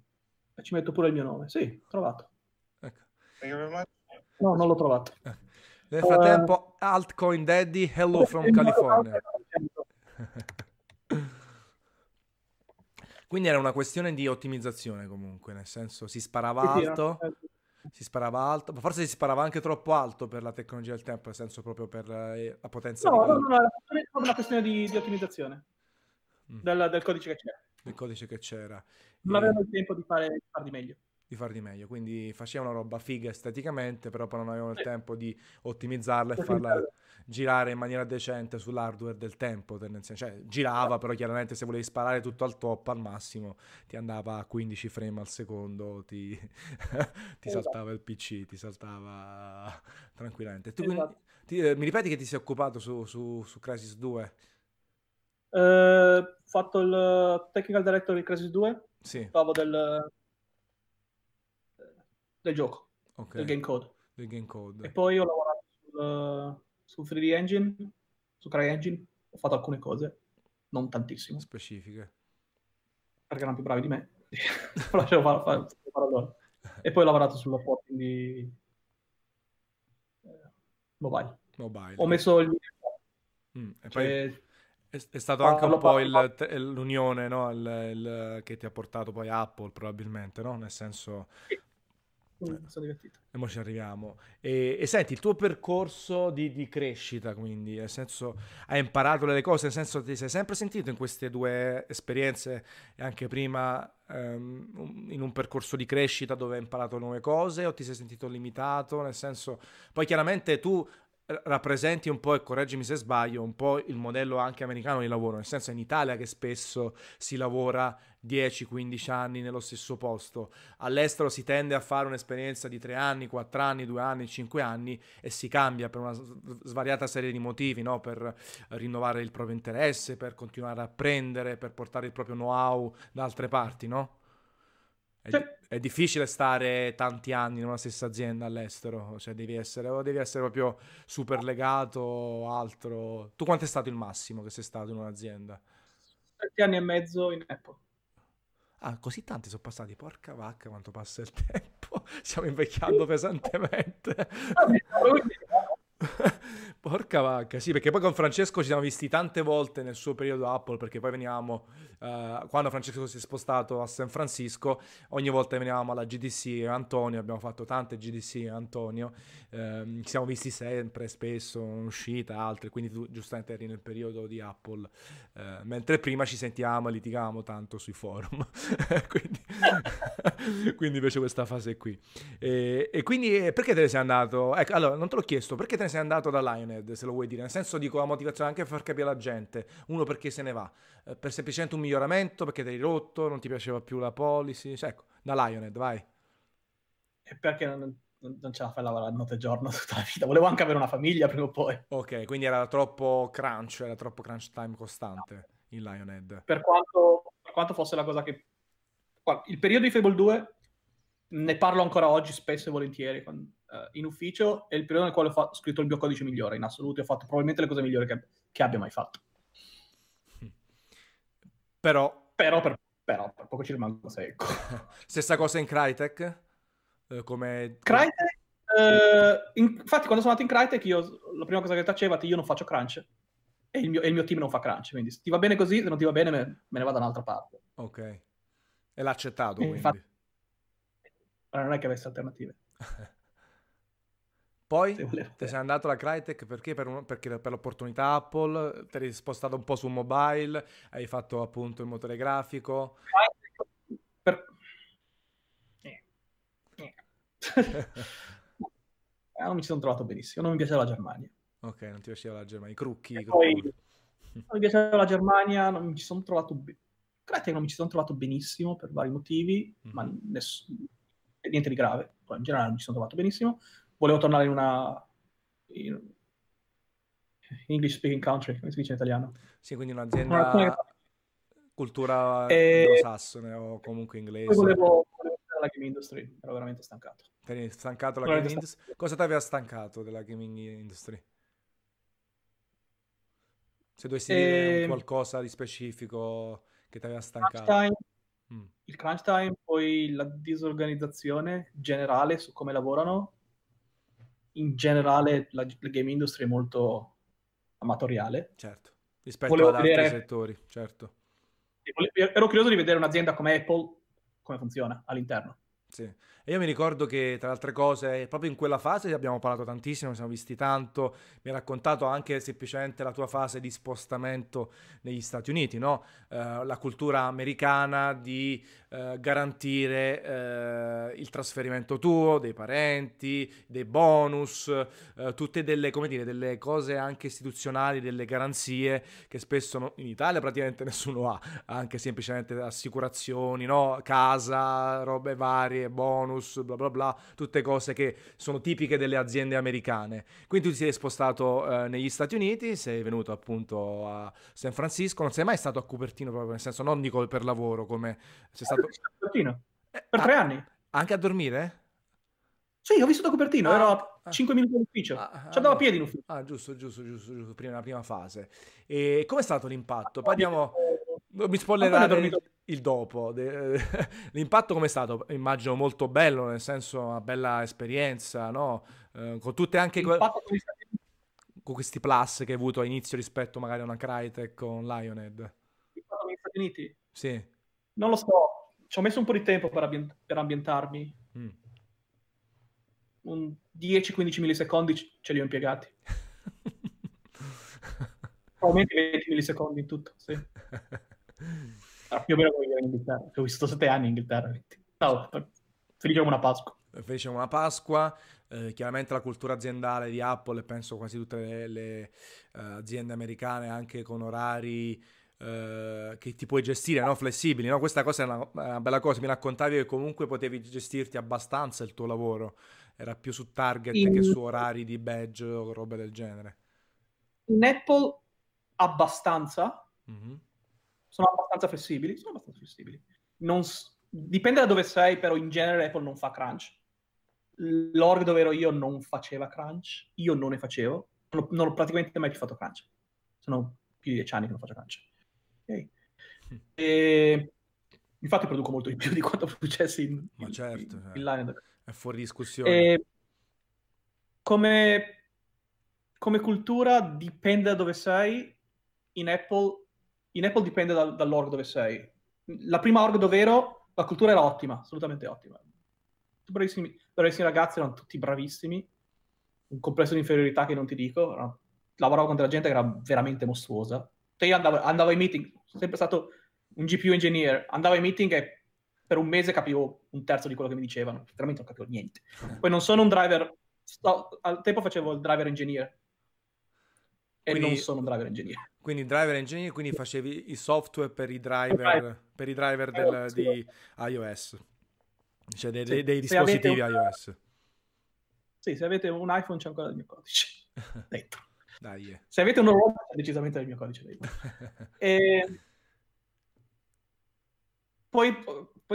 e ci metto pure il mio nome. Sì, trovato. Ecco. No, non l'ho trovato. Nel frattempo Altcoin Daddy Hello from California. Quindi era una questione di ottimizzazione comunque, nel senso si sparava alto. Si sparava alto, ma forse si sparava anche troppo alto per la tecnologia del tempo, nel senso proprio per la potenza. No, è una questione di ottimizzazione del codice che c'era. Non avevano il tempo di far di meglio. Quindi facevano una roba figa esteticamente, però poi non avevano il tempo di ottimizzarla e farla girare in maniera decente sull'hardware del tempo. Cioè, girava, però chiaramente se volevi sparare tutto al top, al massimo, ti andava a 15 frame al secondo, ti saltava il PC, ti saltava tranquillamente. Tu, quindi, Mi ripeti che ti sei occupato su Crysis 2? Ho fatto il technical director di Crysis 2. Sì. Stavo del gioco, okay, del game code. E poi ho lavorato sul 3D Engine, su CryEngine. Ho fatto alcune cose, non tantissime, specifiche, perché erano più bravi di me. Lasciavo fare. E poi ho lavorato sulla porting di mobile. Ho messo il video. E poi è stato anche un po' l'unione, no? Che ti ha portato poi Apple, probabilmente, no? Nel senso, mi sono divertito. E mo ci arriviamo. E senti, il tuo percorso di crescita, quindi, nel senso, hai imparato le cose, nel senso, ti sei sempre sentito in queste due esperienze e anche prima in un percorso di crescita dove hai imparato nuove cose, o ti sei sentito limitato, nel senso, poi chiaramente tu rappresenti un po', e correggimi se sbaglio, un po' il modello anche americano di lavoro, nel senso, in Italia che spesso si lavora 10-15 anni nello stesso posto, all'estero si tende a fare un'esperienza di 3 anni, 4 anni, 2 anni, 5 anni e si cambia per una svariata serie di motivi, no? Per rinnovare il proprio interesse, per continuare a apprendere, per portare il proprio know-how da altre parti, no? È difficile stare tanti anni in una stessa azienda all'estero, cioè devi essere proprio super legato o altro. Tu quanto è stato il massimo che sei stato in un'azienda? 7 anni e mezzo in Apple. Ah, così tanti sono passati, porca vacca quanto passa il tempo, stiamo invecchiando pesantemente. Porca vacca, sì, perché poi con Francesco ci siamo visti tante volte nel suo periodo Apple, perché poi venivamo, quando Francesco si è spostato a San Francisco, ogni volta venivamo alla GDC e Antonio, abbiamo fatto tante GDC e Antonio, ci siamo visti sempre, spesso, un'uscita, altre, quindi tu giustamente eri nel periodo di Apple, mentre prima ci sentivamo e litigavamo tanto sui forum, quindi invece questa fase qui. E quindi perché te ne sei andato? Ecco, allora, non te l'ho chiesto, perché te ne sei andato da Lionhead, se lo vuoi dire, nel senso, dico, la motivazione anche per far capire alla gente, uno perché se ne va, per semplicemente un miglioramento, perché ti hai rotto, non ti piaceva più la policy, cioè, ecco, da Lionhead, vai. E perché non ce la fai lavorare notte e giorno tutta la vita, volevo anche avere una famiglia prima o poi. Ok, quindi era troppo crunch time costante, no, in Lionhead. Per quanto fosse la cosa che... Guarda, il periodo di Fable 2, ne parlo ancora oggi spesso e volentieri, quando... in ufficio è il periodo nel quale ho scritto il mio codice migliore in assoluto, ho fatto probabilmente le cose migliori che abbia mai fatto, però per poco ci rimango secco. Stessa cosa in Crytek, come Crytek, infatti quando sono andato in Crytek io la prima cosa che facevo io non faccio crunch e il mio team non fa crunch, quindi se ti va bene così, se non ti va bene me ne vado da un'altra parte. Ok, e l'ha accettato, quindi infatti, non è che avesse alternative. Poi te sei andato alla Crytek perché? Perché per l'opportunità Apple, ti eri spostato un po' su mobile, hai fatto appunto il motore grafico. Non mi sono trovato benissimo, non mi piaceva la Germania. Ok, non ti piaceva la Germania, i crucchi. Non mi piaceva la Germania, non mi ci sono trovato Crytek non mi ci sono trovato benissimo per vari motivi, ma niente di grave. Poi in generale non mi sono trovato benissimo. Volevo tornare in una English speaking country, come si dice in italiano. Sì, quindi un'azienda cultura anglosassone o comunque inglese. Volevo la game industry, ero veramente stancato. Te stancato la game industry? Cosa ti aveva stancato della gaming industry? Se dovessi dire qualcosa di specifico che ti aveva stancato. Il crunch time, poi la disorganizzazione generale su come lavorano. In generale la game industry è molto amatoriale, certo, rispetto ad altri settori, certo. Ero curioso di vedere un'azienda come Apple come funziona all'interno. Sì, e io mi ricordo che tra le altre cose proprio in quella fase abbiamo parlato tantissimo, ci siamo visti tanto, mi hai raccontato anche semplicemente la tua fase di spostamento negli Stati Uniti, no? La cultura americana di garantire il trasferimento tuo, dei parenti, dei bonus, tutte delle, come dire, delle cose anche istituzionali, delle garanzie che spesso in Italia praticamente nessuno ha, anche semplicemente assicurazioni, no? Casa, robe varie, salarie, bonus, bla bla bla, tutte cose che sono tipiche delle aziende americane. Quindi tu ti sei spostato negli Stati Uniti, sei venuto appunto a San Francisco, non sei mai stato a Cupertino proprio, nel senso non dico per lavoro, come sei stato a Cupertino per 3 anni. Anche a dormire? Sì, ho visto da Cupertino, ero 5 minuti all'ufficio, ci andavo a piedi in ufficio. Ah, giusto, prima, la prima fase. E com'è stato l'impatto? Parliamo, mi spoilerare il dopo. L'impatto com'è stato? Immagino molto bello, nel senso una bella esperienza, no? Con tutte anche con questi plus che hai avuto all'inizio rispetto magari a una Crytek con Lionhead. L'impatto negli Stati Uniti? Sì. Non lo so, ci ho messo un po' di tempo per ambientarmi. Un 10-15 millisecondi ce li ho impiegati. Probabilmente 20 millisecondi in tutto, sì. Allora, più o meno voglio in Inghilterra, ho visto 7 anni in Inghilterra. No, felice come una Pasqua. Felice come una Pasqua. Chiaramente la cultura aziendale di Apple, e penso quasi tutte le aziende americane, anche con orari che ti puoi gestire, no? Flessibili, no? Questa cosa è una bella cosa. Mi raccontavi che comunque potevi gestirti abbastanza il tuo lavoro, era più su target che su orari di badge o robe del genere. In Apple abbastanza, sono abbastanza flessibili. Dipende da dove sei, però in genere Apple non fa crunch. L'org dove ero io non faceva crunch, io non ne facevo, non ho praticamente mai più fatto crunch, sono più di 10 anni che non faccio crunch. Okay. E infatti produco molto di più di quanto producessi in line. È fuori discussione. E come cultura dipende da dove sei. In Apple dipende dall'org dove sei. La prima org dove ero, la cultura era ottima, assolutamente ottima. Bravissimi ragazzi, erano tutti bravissimi. Un complesso di inferiorità che non ti dico. Lavoravo con della gente che era veramente mostruosa. Io andavo ai meeting, sono sempre stato un GPU engineer, andavo ai meeting e per un mese capivo un terzo di quello che mi dicevano, veramente non capivo niente. Poi non sono un driver, al tempo facevo il driver engineer, quindi, non sono un driver engineer. Quindi driver engineer, quindi facevi i software per i driver, di iOS, cioè dei dispositivi iOS. Sì, se avete un iPhone c'è ancora il mio codice dentro. Dai. Se avete un robot è decisamente il mio codice dentro. E poi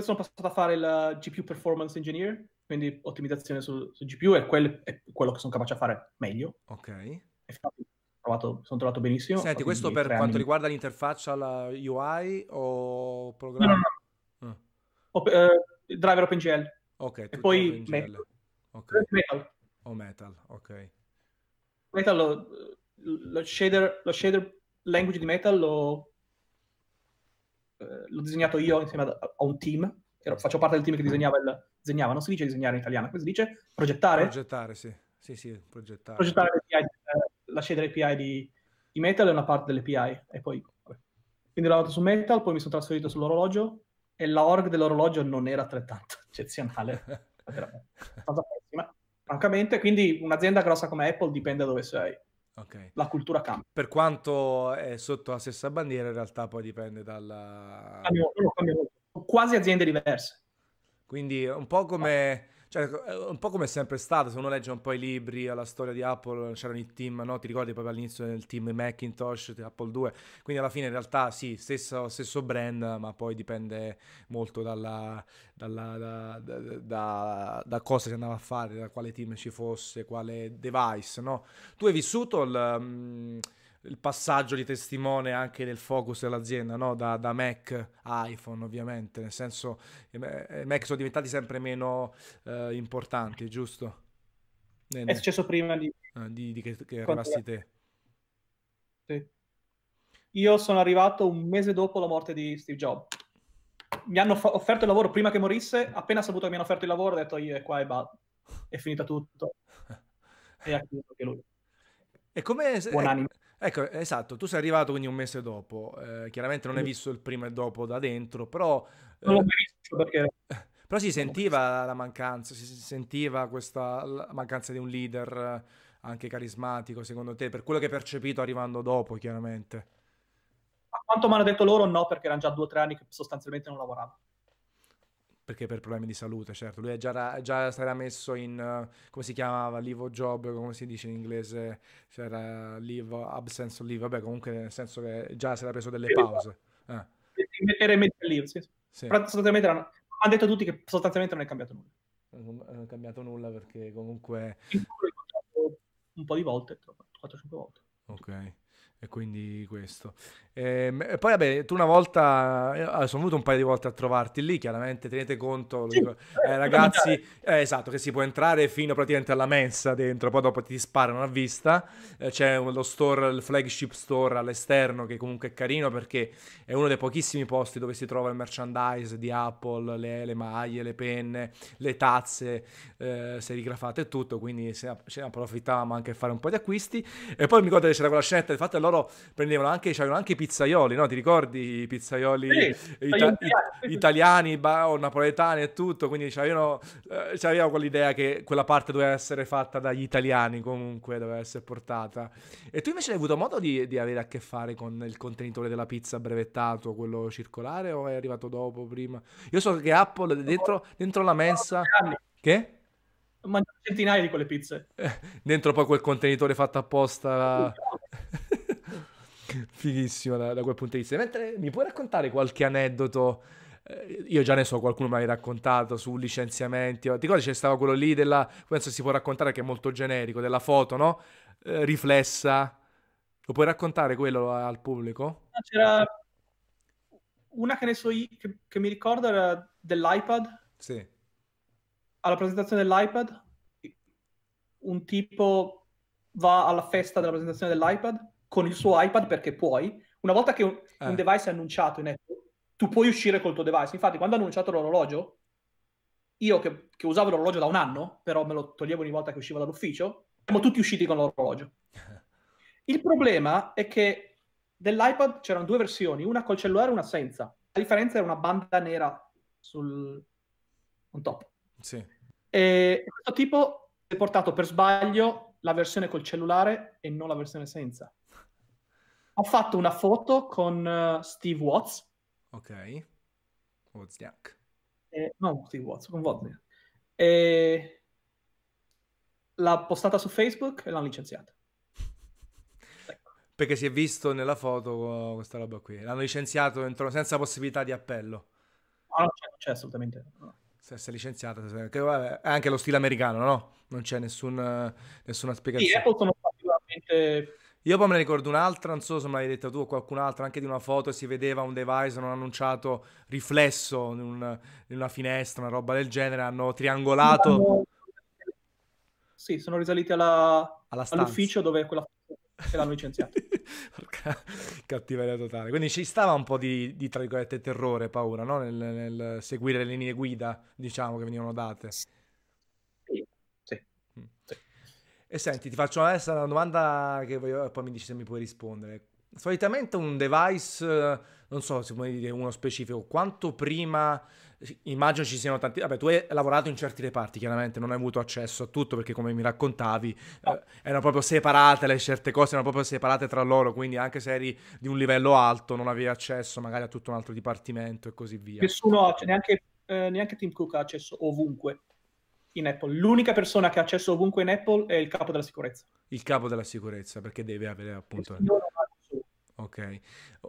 sono passato a fare il GPU Performance Engineer, quindi ottimizzazione su GPU, e è quello che sono capace a fare meglio. Ok. Sono trovato benissimo. Senti, questo per quanto riguarda l'interfaccia alla UI o programma? No. Driver OpenGL. Ok. E poi Metal. Okay. Metal, ok. Metal, lo shader language di Metal l'ho disegnato io insieme a un team. Faccio parte del team che disegnava. Non si dice disegnare in italiano, come si dice? Progettare? Progettare, sì, progettare. Progettare l'API, la shader API di Metal è una parte dell'API. E poi, vabbè. Quindi ho lavorato su Metal, poi mi sono trasferito sull'orologio e la org dell'orologio non era altrettanto eccezionale. Era abbastanza pessima. Francamente, quindi un'azienda grossa come Apple dipende da dove sei. Okay. La cultura cambia. Per quanto è sotto la stessa bandiera, in realtà poi dipende dalla... Quasi aziende diverse. Quindi un po' come... Cioè, un po' come è sempre stato, se uno legge un po' i libri alla storia di Apple, c'erano i team, no? Ti ricordi proprio all'inizio del team Macintosh, Apple 2, quindi alla fine in realtà sì, stesso brand, ma poi dipende molto da cosa si andava a fare, da quale team ci fosse, quale device, no? Tu hai vissuto il passaggio di testimone anche del focus dell'azienda, no? Da Mac a iPhone, ovviamente, nel senso i Mac sono diventati sempre meno importanti, giusto? È successo prima di che arrivassi te. Sì. Io sono arrivato un mese dopo la morte di Steve Jobs. Mi hanno offerto il lavoro prima che morisse, appena saputo che mi hanno offerto il lavoro ho detto io è qua e vado. È finita tutto. E ha chiuso anche lui. E come... Buon animo. Ecco, esatto, tu sei arrivato quindi un mese dopo, chiaramente non hai visto il prima e dopo da dentro, però... Non l'ho visto perché... Però si sentiva la mancanza, si sentiva questa mancanza di un leader anche carismatico, secondo te, per quello che hai percepito arrivando dopo, chiaramente. A quanto mi hanno detto loro no, perché erano già 2 o 3 anni che sostanzialmente non lavoravo. perché per problemi di salute, certo. Lui è già sarà messo in, come si chiamava, leave of job, come si dice in inglese, c'era leave, absence leave, vabbè, comunque nel senso che già sarà preso delle pause. Sì. Però sostanzialmente hanno detto tutti che sostanzialmente non è cambiato nulla. Non è cambiato nulla perché comunque... Un po' di volte, 4-5 volte. Ok. E quindi questo. E poi vabbè, tu una volta, sono venuto un paio di volte a trovarti lì, chiaramente tenete conto, lo dico, ragazzi, esatto, che si può entrare fino praticamente alla mensa dentro, poi dopo ti sparano a vista, c'è lo store, il flagship store all'esterno che comunque è carino perché è uno dei pochissimi posti dove si trova il merchandise di Apple, le maglie, le penne, le tazze, serigrafate e tutto, quindi ce ne approfittavamo anche a fare un po' di acquisti. E poi mi ricordo che c'era quella scenetta, infatti loro prendevano anche, c'erano anche i pizzaioli, no? Ti ricordi i pizzaioli italiani o napoletani e tutto, quindi c'aveva quell'idea che quella parte doveva essere fatta dagli italiani, comunque doveva essere portata. E tu invece hai avuto modo di avere a che fare con il contenitore della pizza brevettato, quello circolare, o è arrivato dopo, prima? Io so che Apple dentro la mensa... Che? Mangiato centinaia di quelle pizze. Dentro poi quel contenitore fatto apposta... Fighissimo da quel punto di vista. Mentre mi puoi raccontare qualche aneddoto? Io già ne so, qualcuno mi l'ha raccontato su licenziamenti. Ti ricordi c'è stato quello lì della, penso si può raccontare che è molto generico, della foto, no? Riflessa. Lo puoi raccontare quello al pubblico? C'era una che ne so io, che mi ricordo era dell'iPad. Sì. Alla presentazione dell'iPad un tipo va alla festa della presentazione dell'iPad con il suo iPad, perché puoi, una volta che un device è annunciato in Apple, tu puoi uscire col tuo device. Infatti quando hanno annunciato l'orologio, io che usavo l'orologio da un anno, però me lo toglievo ogni volta che uscivo dall'ufficio, siamo tutti usciti con l'orologio. Il problema è che dell'iPad c'erano due versioni, una col cellulare e una senza. La differenza era una banda nera sul on top. Sì. E questo tipo è portato per sbaglio la versione col cellulare e non la versione senza. Ho fatto una foto con Steve Watts. Ok. Wozniak. No, Steve Watts, con Wozniak. E... l'ha postata su Facebook e l'hanno licenziata. Ecco. Perché si è visto nella foto questa roba qui. L'hanno licenziato senza possibilità di appello. No, non c'è assolutamente. No. Se è licenziata, è anche lo stile americano, no? Non c'è nessuna spiegazione. Sì, Apple sono particolarmente... Io poi me ne ricordo un'altra, non so se me l'hai detta tu o qualcun altro, anche di una foto si vedeva un device non annunciato riflesso in una finestra, una roba del genere, hanno triangolato. Sì, sono risaliti all'ufficio dove quella foto l'hanno licenziata. Cattiveria totale. Quindi ci stava un po' di tra virgolette terrore, paura, no? Nel seguire le linee guida, diciamo, che venivano date. Sì. E senti, ti faccio adesso una domanda che voglio, poi mi dici se mi puoi rispondere. Solitamente un device, non so se puoi dire uno specifico, quanto prima, immagino ci siano tanti, vabbè, tu hai lavorato in certi reparti, chiaramente non hai avuto accesso a tutto perché come mi raccontavi erano proprio separate le certe cose, erano proprio separate tra loro, quindi anche se eri di un livello alto non avevi accesso magari a tutto un altro dipartimento e così via. Nessuno, neanche Tim Cook ha accesso ovunque in Apple. L'unica persona che ha accesso ovunque in Apple è il capo della sicurezza. Il capo della sicurezza, perché deve avere appunto... Ok.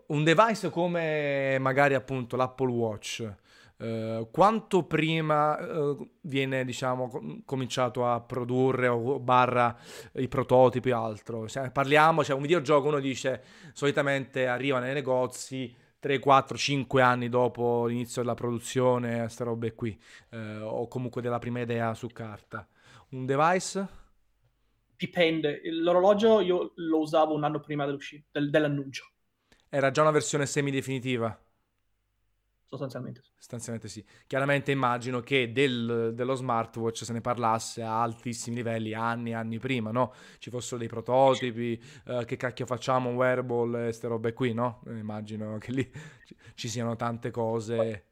Un device come magari appunto l'Apple Watch, quanto prima viene, diciamo, cominciato a produrre o barra i prototipi o altro? Un videogioco, uno dice, solitamente arriva nei negozi 3, 4, 5 anni dopo l'inizio della produzione, sta robe qui, o comunque della prima idea su carta. Un device? Dipende. L'orologio io lo usavo un anno prima dell'annuncio. Era già una versione semidefinitiva? Sostanzialmente sì. Chiaramente immagino che dello smartwatch se ne parlasse a altissimi livelli anni prima, no? Ci fossero dei prototipi, che cacchio facciamo, un wearable, queste robe qui, no? Immagino che lì ci siano tante cose.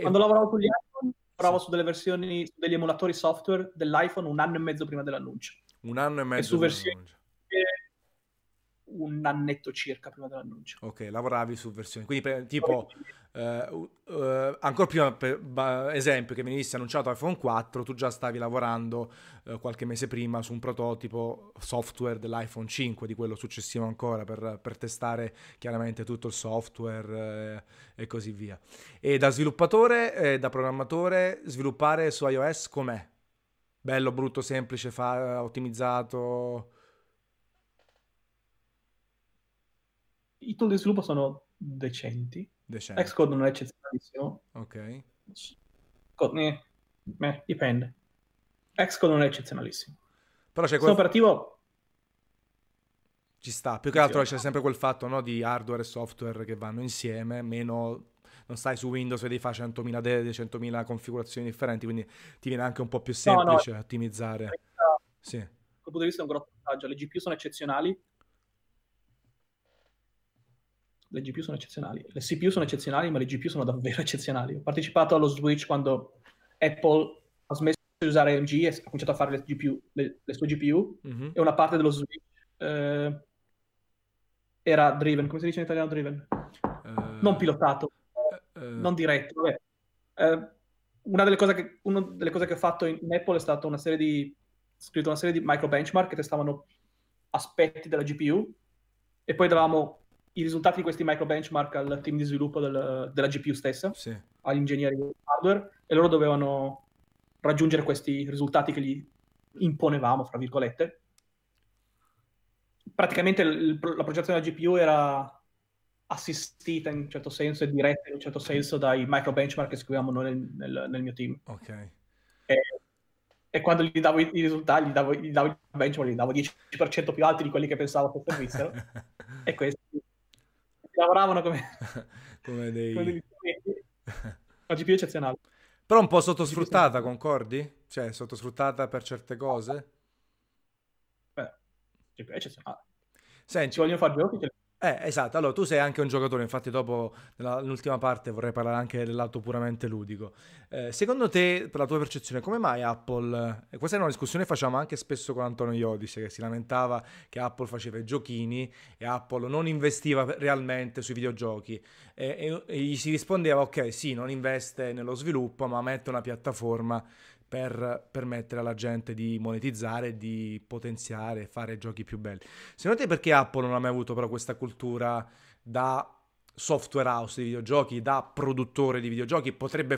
Quando lavoravo con gli iPhone, lavoravo su delle versioni, su degli emulatori software dell'iPhone un anno e mezzo prima dell'annuncio. Un anno e mezzo prima dell'annuncio. un annetto circa prima dell'annuncio. Ok, lavoravi su versioni, quindi ancora prima, per esempio, che venisse annunciato iPhone 4, tu già stavi lavorando qualche mese prima su un prototipo software dell'iPhone 5, di quello successivo ancora, per testare chiaramente tutto il software e così via. E da sviluppatore, da programmatore, sviluppare su iOS com'è? Bello, brutto, semplice, ottimizzato? I tool di sviluppo sono decenti. Xcode non è eccezionalissimo. Ok. Dipende. Xcode non è eccezionalissimo. Però c'è questo operativo. Ci sta. Più che altro c'è sempre quel fatto, no, di hardware e software che vanno insieme, meno. Non stai su Windows e devi fare 100.000 configurazioni differenti, quindi ti viene anche un po' più semplice ottimizzare. Sì. Dal punto di vista è un grosso vantaggio. Le GPU sono eccezionali. Le CPU sono eccezionali, ma le GPU sono davvero eccezionali. Ho partecipato allo Switch quando Apple ha smesso di usare AMD e ha cominciato a fare le sue GPU, mm-hmm. E una parte dello Switch era driven, come si dice in italiano driven? Non pilotato, non diretto. Una delle cose che ho fatto in Apple è stata ho scritto una serie di micro benchmark che testavano aspetti della GPU, e poi davamo i risultati di questi micro benchmark al team di sviluppo della GPU stessa, sì. Agli ingegneri di hardware, e loro dovevano raggiungere questi risultati che gli imponevamo, fra virgolette. Praticamente la progettazione della GPU era assistita in un certo senso e diretta in un certo senso dai micro benchmark che scriviamo noi nel mio team. Ok. E quando gli davo i risultati, gli davo il benchmark, gli davo 10% più alti di quelli che pensavo che servissero. E questo lavoravano come dei la GPU eccezionale, però un po' sottosfruttata, concordi? Cioè sottosfruttata per certe cose. Beh, GPU eccezionale. Senti, ci vogliono fare giochi che... esatto, allora tu sei anche un giocatore, infatti dopo nell'ultima parte vorrei parlare anche del lato puramente ludico. Secondo te, per la tua percezione, come mai Apple, e questa è una discussione che facciamo anche spesso con Antonio Iodice, che si lamentava che Apple faceva i giochini e Apple non investiva realmente sui videogiochi, e gli si rispondeva ok, sì, non investe nello sviluppo ma mette una piattaforma per permettere alla gente di monetizzare, di potenziare, fare giochi più belli. Secondo te perché Apple non ha mai avuto però questa cultura da software house di videogiochi, da produttore di videogiochi? Poteva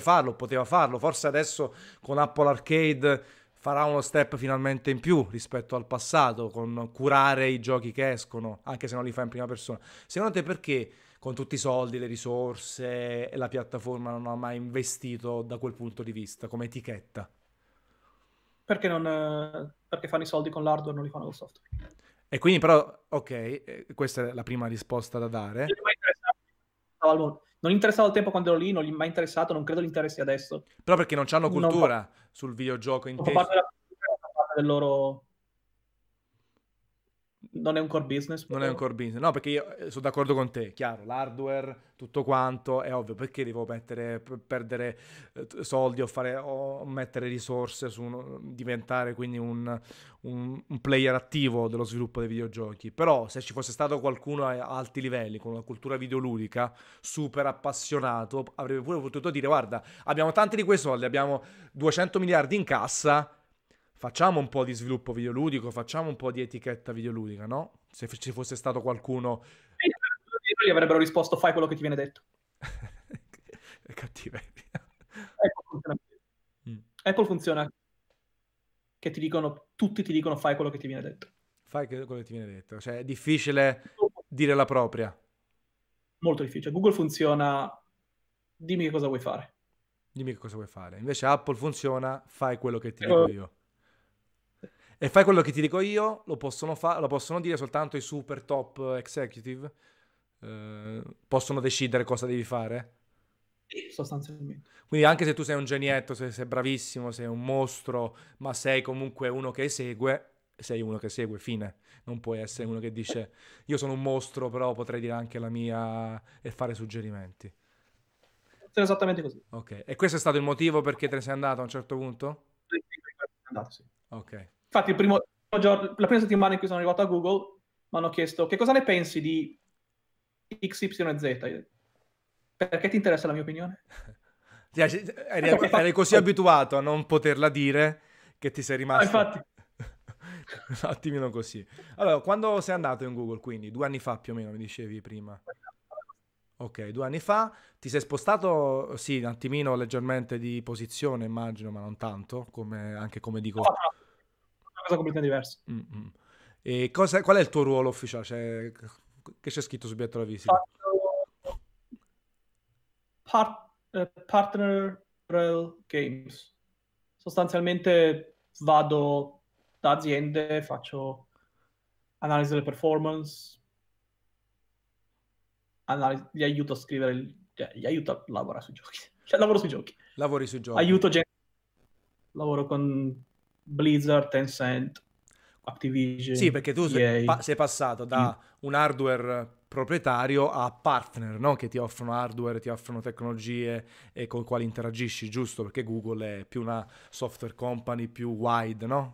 farlo, forse adesso con Apple Arcade farà uno step finalmente in più rispetto al passato, con curare i giochi che escono, anche se non li fa in prima persona. Secondo te perché con tutti i soldi, le risorse e la piattaforma non ha mai investito da quel punto di vista, come etichetta? Perché fanno i soldi con l'hardware, non li fanno col software. E quindi però, ok, questa è la prima risposta da dare. Non interessava al tempo quando ero lì, non gli è mai interessato, non credo gli interessi adesso. Però perché non c'hanno cultura sul videogioco in testo. Non è un core business. Non è un core business, no, perché io sono d'accordo con te, chiaro, l'hardware, tutto quanto, è ovvio, perché devo perdere soldi o mettere risorse diventare quindi un player attivo dello sviluppo dei videogiochi. Però se ci fosse stato qualcuno a alti livelli, con una cultura videoludica, super appassionato, avrebbe pure potuto dire guarda, abbiamo tanti di quei soldi, abbiamo 200 miliardi in cassa, facciamo un po' di sviluppo videoludico, facciamo un po' di etichetta videoludica, no? Se ci fosse stato qualcuno... Gli avrebbero risposto, fai quello che ti viene detto. È cattiveria. Apple funziona. Che ti dicono, tutti ti dicono, fai quello che ti viene detto. Fai quello che ti viene detto. Cioè, è difficile dire la propria. Molto difficile. Google funziona, dimmi che cosa vuoi fare. Invece Apple funziona, fai quello che ti dico io. E fai quello che ti dico io, lo possono dire soltanto i super top executive? Possono decidere cosa devi fare? Sì, sostanzialmente. Quindi anche se tu sei un genietto, se sei bravissimo, sei un mostro, ma sei comunque uno che esegue, fine. Non puoi essere uno che dice, io sono un mostro, però potrei dire anche la mia e fare suggerimenti. Sono esattamente così. Ok, e questo è stato il motivo perché te ne sei andato a un certo punto? Sì, sono andato, sì. Ok. Infatti la prima settimana in cui sono arrivato a Google mi hanno chiesto che cosa ne pensi di XYZ. Perché ti interessa la mia opinione? Eri così abituato a non poterla dire che ti sei rimasto un attimino così. Allora, quando sei andato in Google, quindi 2 anni fa più o meno, mi dicevi prima. Ok, 2 anni fa, ti sei spostato, sì, un attimino leggermente di posizione, immagino, ma non tanto, come anche come dico. No, una cosa completamente diversa. Mm-hmm. E qual è il tuo ruolo ufficiale? Cioè, che c'è scritto sul biglietto della visita? Partner Games. Sostanzialmente vado da aziende, faccio analisi delle performance, gli aiuto a scrivere, gli aiuto a lavorare sui giochi. Cioè, lavoro sui giochi. Lavori sui giochi. Aiuto gente. Lavoro con Blizzard, Tencent, Activision. Sì, perché tu sei passato da un hardware proprietario a partner, no? Che ti offrono hardware, ti offrono tecnologie e con quali interagisci, giusto? Perché Google è più una software company, più wide, no?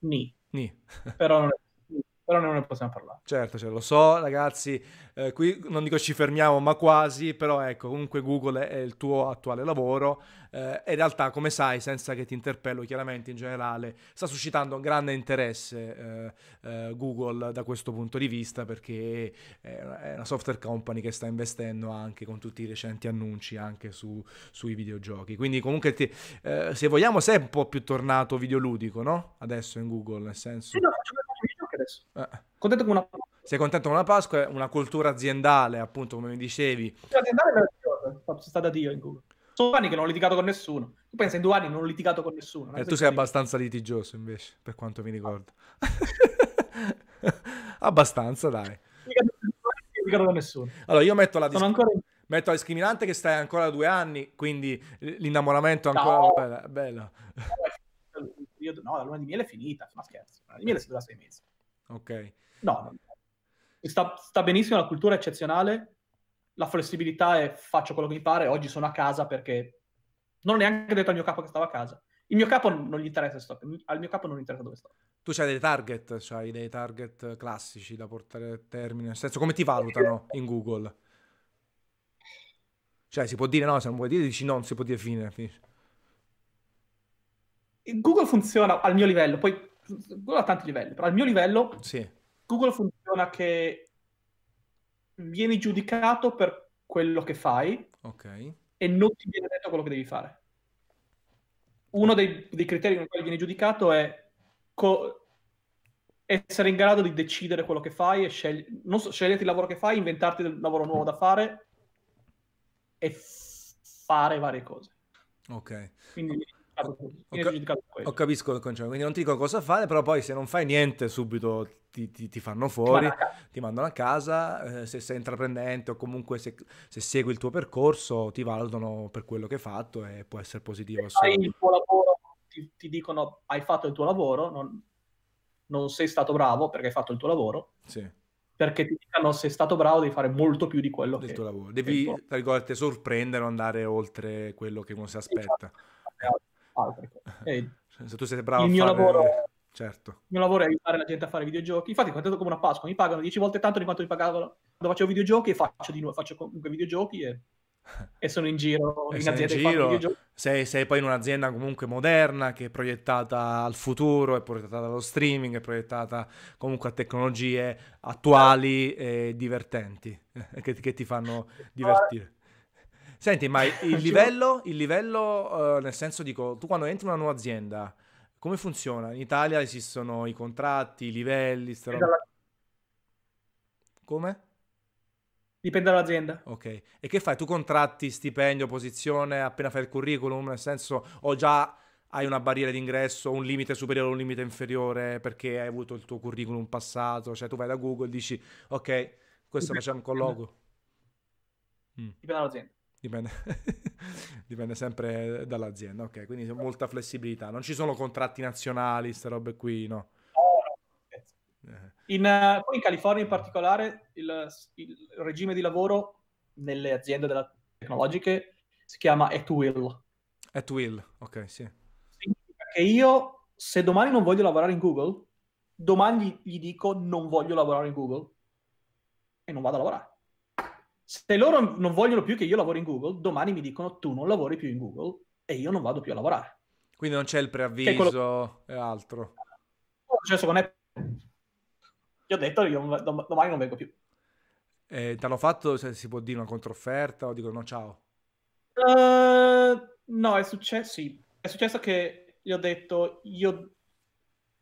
Ni. Però non ne possiamo parlare. Certo, lo so, ragazzi, qui non dico ci fermiamo, ma quasi, però ecco, comunque Google è il tuo attuale lavoro, in realtà, come sai, senza che ti interpello, chiaramente in generale, sta suscitando un grande interesse Google da questo punto di vista, perché è una software company che sta investendo anche con tutti i recenti annunci anche sui videogiochi, quindi comunque se vogliamo sei un po' più tornato videoludico, no? Adesso in Google, nel senso... Contento con una... Sei contento con la Pasqua, è una cultura aziendale, appunto, come mi dicevi. L'aziendale è stata Dio in Google. Sono 2 anni che non ho litigato con nessuno. Tu pensa, in 2 anni non ho litigato con nessuno. E tu sei abbastanza litigioso, invece, per quanto mi ricordo. Abbastanza, dai. Non ho litigato con nessuno. Allora, io metto metto la discriminante che stai ancora 2 anni, quindi l'innamoramento ancora... No. Bello. No, la luna di miele è finita, ma scherzo. La luna di miele si dura 6 mesi. Ok. No. Sta benissimo, la cultura è eccezionale, la flessibilità è faccio quello che mi pare, oggi sono a casa perché non ho neanche detto al mio capo che stavo a casa. Il mio capo non gli interessa, al mio capo non interessa dove sto. Tu c'hai dei target, classici da portare a termine, nel senso come ti valutano in Google? Cioè si può dire no, se non vuoi dire dici no, non si può dire fine. Google funziona al mio livello, poi Google ha tanti livelli, però al mio livello sì. Google funziona che vieni giudicato per quello che fai, okay, e non ti viene detto quello che devi fare. Uno dei criteri con cui vieni giudicato è essere in grado di decidere quello che fai e sceglierti il lavoro che fai, inventarti del lavoro nuovo da fare e fare varie cose. Ok. Quindi ho capisco il concetto, quindi non ti dico cosa fare, però poi se non fai niente subito ti fanno fuori, ti mandano a casa, se sei intraprendente o comunque se segui il tuo percorso ti valutano per quello che hai fatto e può essere positivo. Se fai il tuo lavoro ti dicono hai fatto il tuo lavoro, non sei stato bravo perché hai fatto il tuo lavoro, sì, perché ti dicono sei stato bravo devi fare molto più di quello del tuo lavoro, devi tra virgolette sorprendere o andare oltre quello che uno si aspetta. Se tu sei bravo il mio lavoro certo. Il mio lavoro è aiutare la gente a fare videogiochi, infatti contento come una Pasqua, mi pagano 10 volte tanto di quanto mi pagavano quando facevo videogiochi e faccio di nuovo, faccio comunque videogiochi e sono in giro in azienda in giro. Videogiochi. Sei poi in un'azienda comunque moderna che è proiettata al futuro, è proiettata allo streaming, è proiettata comunque a tecnologie attuali e divertenti che ti fanno divertire. Senti, ma il livello nel senso dico, tu quando entri in una nuova azienda, come funziona? In Italia esistono i contratti, i livelli, Come? Dipende dall'azienda. Ok. E che fai? Tu contratti, stipendio, posizione, appena fai il curriculum, nel senso o già hai una barriera d'ingresso, un limite superiore o un limite inferiore perché hai avuto il tuo curriculum passato, cioè tu vai da Google e dici ok, questo facciamo un colloquio. Dipende dall'azienda. Dipende sempre dall'azienda, ok, quindi molta flessibilità, non ci sono contratti nazionali, ste robe qui, no? Poi in California in particolare il regime di lavoro nelle aziende tecnologiche si chiama at will, ok, sì. Significa che io se domani non voglio lavorare in Google domani gli dico non voglio lavorare in Google e non vado a lavorare. Se loro non vogliono più che io lavori in Google, domani mi dicono tu non lavori più in Google e io non vado più a lavorare. Quindi non c'è il preavviso e altro. Successo con Apple. Gli ho detto io domani non vengo più. Te l'ho fatto, se si può dire, una controfferta o dicono no, ciao? No, è successo, sì. È successo che gli ho detto io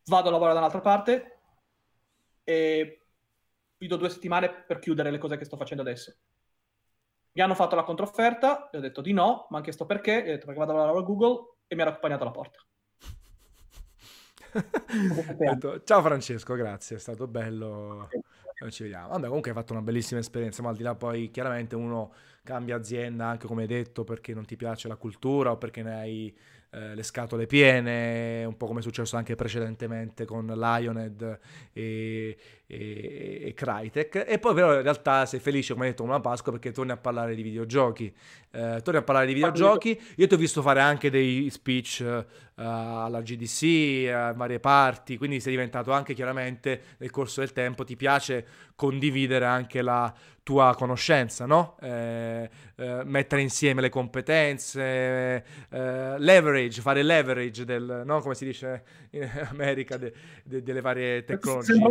vado a lavorare da un'altra parte e vi do 2 settimane per chiudere le cose che sto facendo adesso. Mi hanno fatto la controfferta, gli ho detto di no, ma anche sto perché, gli ho detto perché vado a lavorare a Google e mi ha accompagnato alla porta. Ciao Francesco, grazie, è stato bello, ci vediamo. Vabbè, comunque hai fatto una bellissima esperienza, ma al di là poi chiaramente uno cambia azienda anche, come hai detto, perché non ti piace la cultura o perché ne hai le scatole piene, un po' come è successo anche precedentemente con Lionhead e Crytek. E poi però in realtà sei felice, come hai detto, come una Pasqua, perché torni a parlare di videogiochi. Io ti ho visto fare anche dei speech alla GDC, a varie parti, quindi sei diventato anche, chiaramente, nel corso del tempo, ti piace condividere anche la tua conoscenza, no? Mettere insieme le competenze, leverage, fare leverage del, no? Come si dice in America, delle varie tecnologie.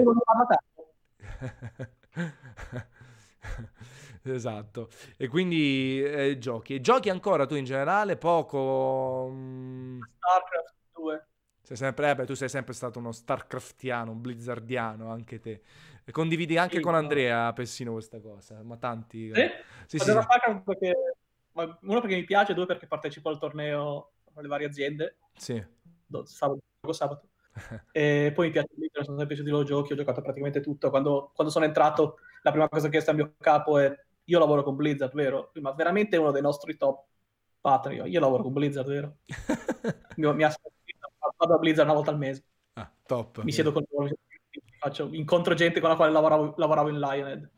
Esatto. E quindi giochi ancora tu in generale? Poco? Starcraft 2. Sei sempre, tu sei sempre stato uno starcraftiano, un blizzardiano anche te. E condividi anche con Andrea Pessino questa cosa, ma tanti. Sì. Starcraft perché, uno perché mi piace, 2 perché partecipo al torneo con le varie aziende. Sì. Sabato. E poi mi piace, sono sempre piaciuti i loro giochi, ho giocato praticamente tutto. Quando sono entrato, la prima cosa che ho chiesto al mio capo è: io lavoro con Blizzard, vero? Ma veramente è uno dei nostri top Patreon. Io lavoro con Blizzard, vero? mi ha scritto, vado a Blizzard 1 volta al mese. Ah, top. Mi siedo con loro, incontro gente con la quale lavoravo in Lionhead.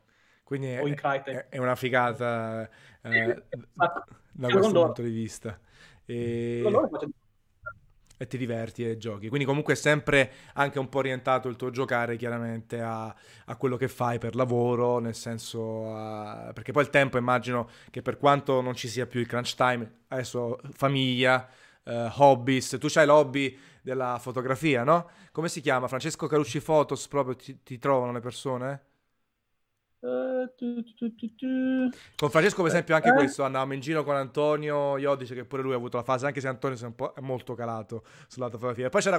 Quindi o in Crytek. È una figata da questo punto di vista. E ti diverti e giochi, quindi comunque è sempre anche un po' orientato il tuo giocare, chiaramente a quello che fai per lavoro, nel senso perché poi il tempo, immagino che per quanto non ci sia più il crunch time, adesso famiglia, hobbies, tu c'hai l'hobby della fotografia, no? Come si chiama? Francesco Carucci Photos, proprio ti trovano le persone? Con Francesco, per esempio, anche questo andavamo in giro con Antonio Iodice, che pure lui ha avuto la fase, anche se Antonio è molto calato sulla fotografia. Poi c'era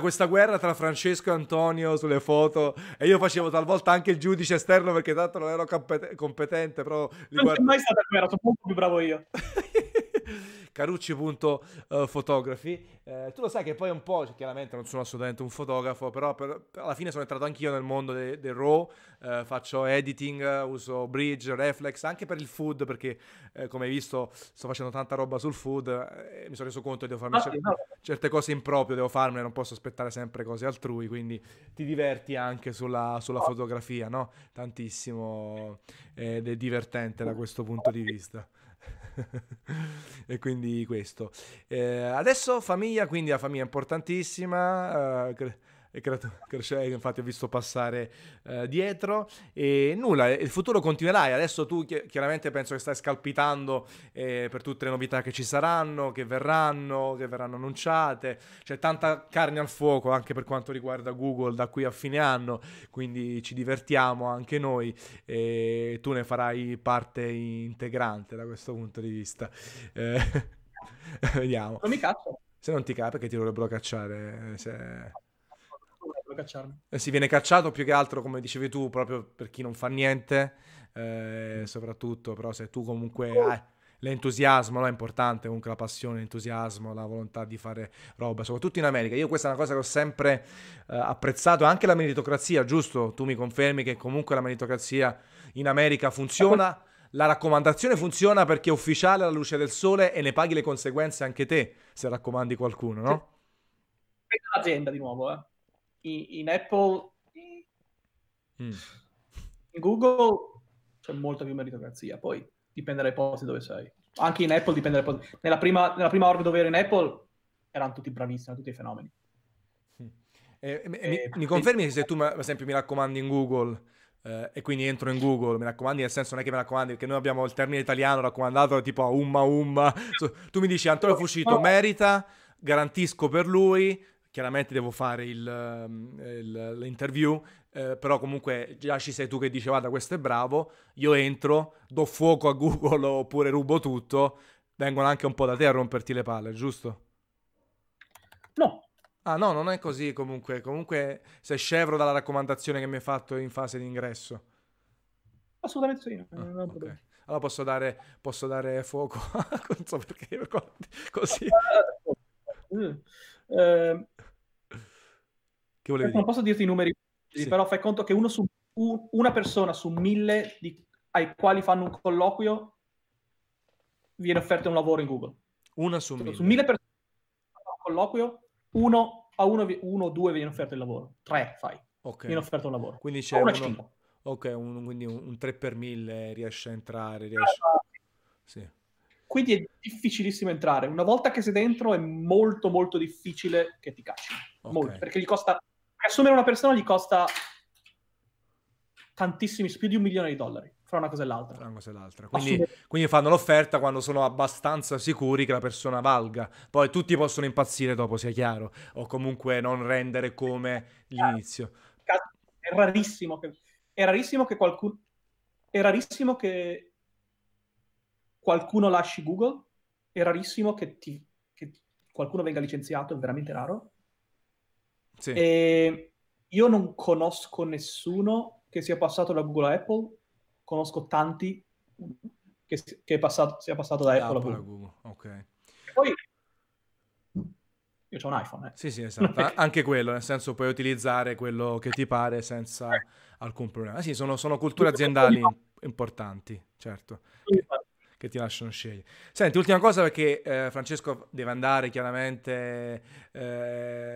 questa guerra tra Francesco e Antonio sulle foto, e io facevo talvolta anche il giudice esterno perché tanto non ero competente, però non c'è mai stata guerra, sono molto più bravo io. Carucci.fotografi. Tu lo sai che poi un po', chiaramente non sono assolutamente un fotografo, però alla fine sono entrato anch'io nel mondo del RAW, faccio editing, uso bridge, reflex, anche per il food, perché come hai visto sto facendo tanta roba sul food e mi sono reso conto che devo farmi certe cose in proprio, devo farmele, non posso aspettare sempre cose altrui, quindi ti diverti anche sulla fotografia, no? Tantissimo, ed è divertente da questo punto di vista. E quindi questo, adesso famiglia, quindi la famiglia è importantissima, infatti ho visto passare dietro, e nulla, il futuro continuerai, adesso tu chiaramente penso che stai scalpitando per tutte le novità che ci saranno, che verranno annunciate, c'è tanta carne al fuoco anche per quanto riguarda Google da qui a fine anno, quindi ci divertiamo anche noi e tu ne farai parte integrante da questo punto di vista. Vediamo. Non mi caccio. Se non ti capi, che ti dovrebbero cacciare cacciarmi. Si viene cacciato più che altro, come dicevi tu, proprio per chi non fa niente, soprattutto, però se tu comunque hai l'entusiasmo, no? È importante comunque la passione, l'entusiasmo, la volontà di fare roba, soprattutto in America. Io questa è una cosa che ho sempre apprezzato, anche la meritocrazia, giusto? Tu mi confermi che comunque la meritocrazia in America funziona, la raccomandazione funziona perché è ufficiale alla luce del sole e ne paghi le conseguenze anche te se raccomandi qualcuno, no? L'azienda di nuovo, In Apple, in Google c'è molta più meritocrazia, poi dipende dai posti dove sei. Anche in Apple dipende dai posti. Nella prima orbita dove ero in Apple erano tutti bravissimi, tutti fenomeni. Mi confermi se tu, per esempio, mi raccomandi in Google, e quindi entro in Google, mi raccomandi nel senso non è che mi raccomandi, perché noi abbiamo il termine italiano raccomandato tipo a umma, tu mi dici Antonio Fuscito merita, garantisco per lui, chiaramente devo fare l'interview, però comunque già ci sei tu che dici guarda questo è bravo, io entro, do fuoco a Google oppure rubo tutto, vengono anche un po' da te a romperti le palle, giusto? No. Ah no, non è così comunque sei scevro dalla raccomandazione che mi hai fatto in fase di ingresso? Assolutamente sì. Non okay. Allora posso dare fuoco, non so perché, così. Che volevi dire? Non posso dirti i numeri, sì. Però fai conto che una persona su 1000 ai quali fanno un colloquio viene offerto un lavoro in Google. Una su 1000? Su 1000 persone fanno un colloquio, uno o due viene offerto il lavoro, 3 fai, okay. Viene offerto un lavoro. Quindi c'è uno, ok, quindi un 3 per 1000 riesce a entrare. Sì. Quindi è difficilissimo entrare. Una volta che sei dentro è molto molto difficile che ti cacci, okay. Molto, perché gli costa, assumere una persona gli costa tantissimi, più di $1 milione fra una cosa e l'altra. Quindi fanno l'offerta quando sono abbastanza sicuri che la persona valga. Poi tutti possono impazzire dopo, sia chiaro, o comunque non rendere come l'inizio. È rarissimo che qualcuno lasci Google, è rarissimo che qualcuno venga licenziato, è veramente raro. Sì. E io non conosco nessuno che sia passato da Google a Apple, conosco tanti che sia passato da Apple a Google. Okay. E poi io c'ho un iPhone. Sì, esatto. Anche quello, nel senso puoi utilizzare quello che ti pare senza alcun problema. Sì, sono culture aziendali importanti, certo. Che ti lasciano scegliere. Senti, ultima cosa perché Francesco deve andare, chiaramente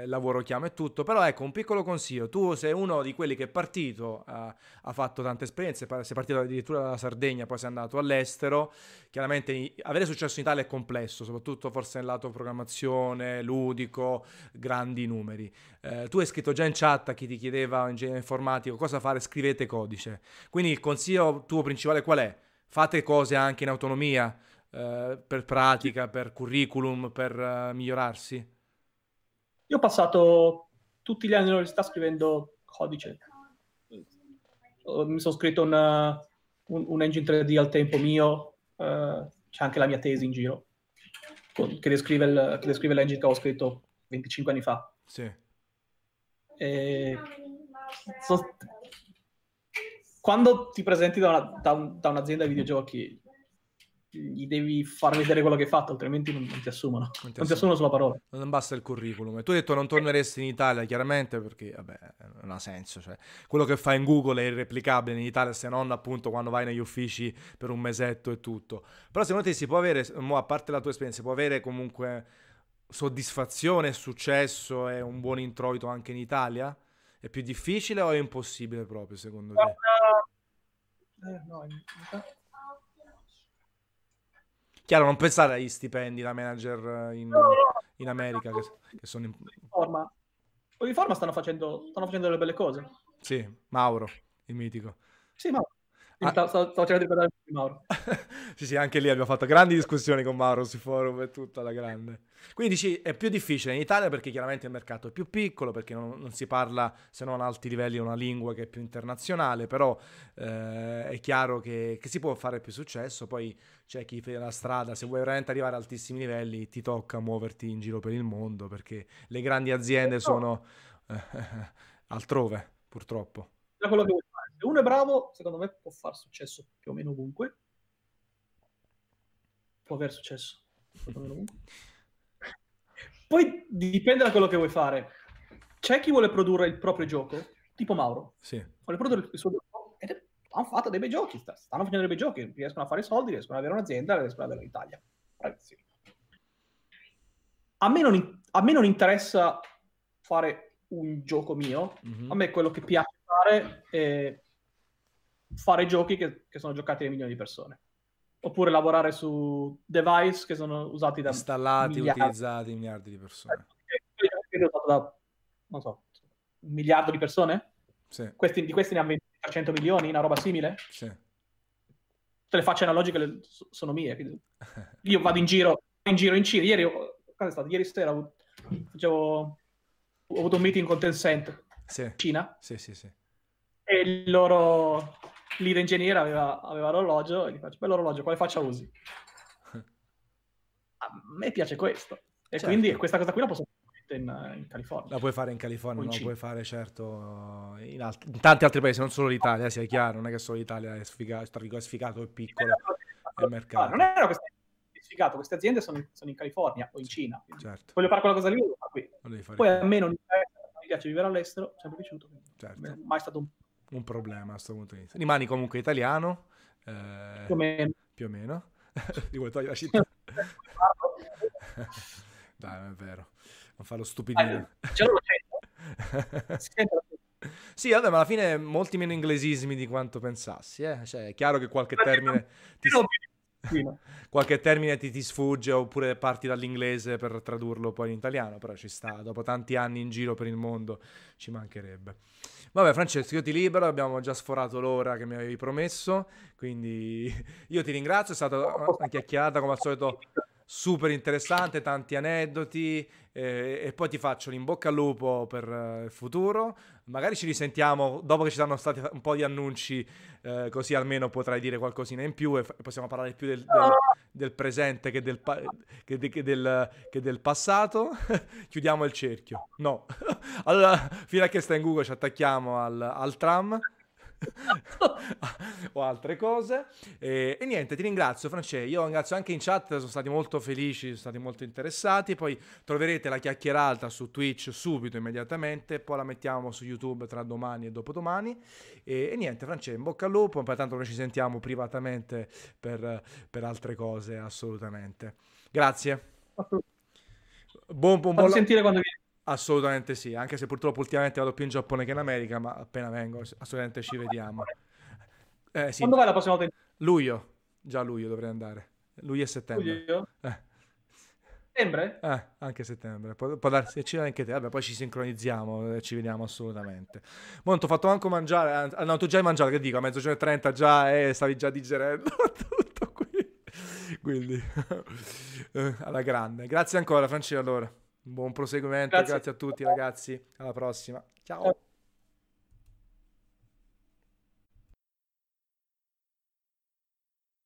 lavoro, chiama e tutto, però ecco un piccolo consiglio. Tu sei uno di quelli che è partito, ha fatto tante esperienze, sei partito addirittura dalla Sardegna, poi sei andato all'estero. Chiaramente avere successo in Italia è complesso, soprattutto forse nel lato programmazione, ludico, grandi numeri. Tu hai scritto già in chat a chi ti chiedeva ingegnere informatico cosa fare, scrivete codice. Quindi il consiglio tuo principale qual è? Fate cose anche in autonomia, per pratica, per curriculum, per migliorarsi? Io ho passato tutti gli anni all'università scrivendo codice. Mi sono scritto un engine 3D al tempo mio, c'è anche la mia tesi in giro, che descrive l'engine che ho scritto 25 anni fa. Sì. Quando ti presenti da un'azienda di videogiochi, gli devi far vedere quello che hai fatto, altrimenti non ti assumono. Non ti assumono sulla parola. Non basta il curriculum. E tu hai detto non torneresti in Italia, chiaramente, perché vabbè, non ha senso. Cioè, quello che fai in Google è irreplicabile in Italia, se non appunto quando vai negli uffici per un mesetto e tutto. Però secondo te si può avere, a parte la tua esperienza, si può avere comunque soddisfazione, successo e un buon introito anche in Italia? È più difficile o è impossibile proprio, secondo te? No. Chiaro, non pensare agli stipendi da manager in America che sono in Forma stanno facendo delle belle cose. Sì, Mauro, il mitico. Sì, Mauro. Stavo cercando di parlare di Mauro. Sì, anche lì abbiamo fatto grandi discussioni con Mauro sui forum e tutta la grande. Quindi dici, è più difficile in Italia perché chiaramente il mercato è più piccolo, perché non si parla, se non a alti livelli, una lingua che è più internazionale, però è chiaro che si può fare più successo. Poi c'è chi fa la strada, se vuoi veramente arrivare a altissimi livelli ti tocca muoverti in giro per il mondo, perché le grandi aziende sono altrove, purtroppo. Da quello che se uno è bravo, secondo me può far successo più o meno ovunque. Può aver successo più o meno ovunque. Poi dipende da quello che vuoi fare. C'è chi vuole produrre il proprio gioco, tipo Mauro. Sì. Vuole produrre il suo gioco ed hanno fatto dei bei giochi. Stanno facendo dei bei giochi, riescono a fare soldi, riescono ad avere un'azienda, riescono ad avere l'Italia. Ragazzi. A me non interessa fare un gioco mio. Mm-hmm. A me è quello che piace. Fare giochi che sono giocati da milioni di persone, oppure lavorare su device che sono usati da miliardi di persone, da non so un miliardo di persone? Sì. Di questi ne hanno 100 milioni, una roba simile? Sì. Tutte le facce analogiche sono mie. Quindi io vado in giro in Cina. Ieri sera ho avuto un meeting con Tencent, sì. Cina. Sì. E il loro leader ingegnere aveva l'orologio e gli faccio: bello orologio, quale faccia usi? A me piace questo. E certo. Quindi questa cosa qui la posso fare in California. La puoi fare in California, la puoi fare certo in tanti altri paesi, non solo l'Italia, sia chiaro, non è che solo l'Italia è sfigato e piccola è mercato. Non era questa sfigato, queste aziende sono in California o in Cina. Certo. Voglio fare quella cosa lì, qui. Poi a me non mi piace vivere all'estero, è sempre piaciuto. Certo. Mai stato un problema a questo punto di vista. Rimani comunque italiano, più o meno. Ti vuoi togliere la città? Dai, non è vero, non fa lo stupidino. Sì, vabbè, ma alla fine molti meno inglesismi di quanto pensassi, eh? Cioè, è chiaro che qualche termine ti sfugge, oppure parti dall'inglese per tradurlo poi in italiano, però ci sta, dopo tanti anni in giro per il mondo ci mancherebbe. Vabbè Francesco, io ti libero, abbiamo già sforato l'ora che mi avevi promesso, quindi io ti ringrazio, è stata una chiacchierata come al solito super interessante, tanti aneddoti, e poi ti faccio l'in bocca al lupo per il futuro, magari ci risentiamo dopo che ci saranno stati un po' di annunci, così almeno potrai dire qualcosina in più e possiamo parlare più del presente che del passato. Chiudiamo il cerchio, no? Allora, fino a che stai in Google ci attacchiamo al tram o altre cose, e niente, ti ringrazio Francesco, io ringrazio anche in chat, sono stati molto felici, sono stati molto interessati, poi troverete la chiacchierata su Twitch subito, immediatamente, poi la mettiamo su YouTube tra domani e dopodomani, e niente Francesco, in bocca al lupo, poi tanto noi ci sentiamo privatamente per altre cose, assolutamente, grazie. Buon sentire quando vieni. Assolutamente sì, anche se purtroppo ultimamente vado più in Giappone che in America, ma appena vengo assolutamente ci vediamo. Sì. Quando vai la prossima volta? Luglio, già luglio dovrei andare. Luglio e settembre. Luglio? Settembre? Anche settembre, può darsi ci anche te, vabbè, poi ci sincronizziamo e ci vediamo assolutamente. Bon, ti ho fatto anche mangiare, no, tu già hai mangiato, che dico, a 12:30 già, stavi già digerendo tutto qui, quindi alla grande. Grazie ancora Francesco allora. Buon proseguimento, grazie a tutti ragazzi, alla prossima, ciao.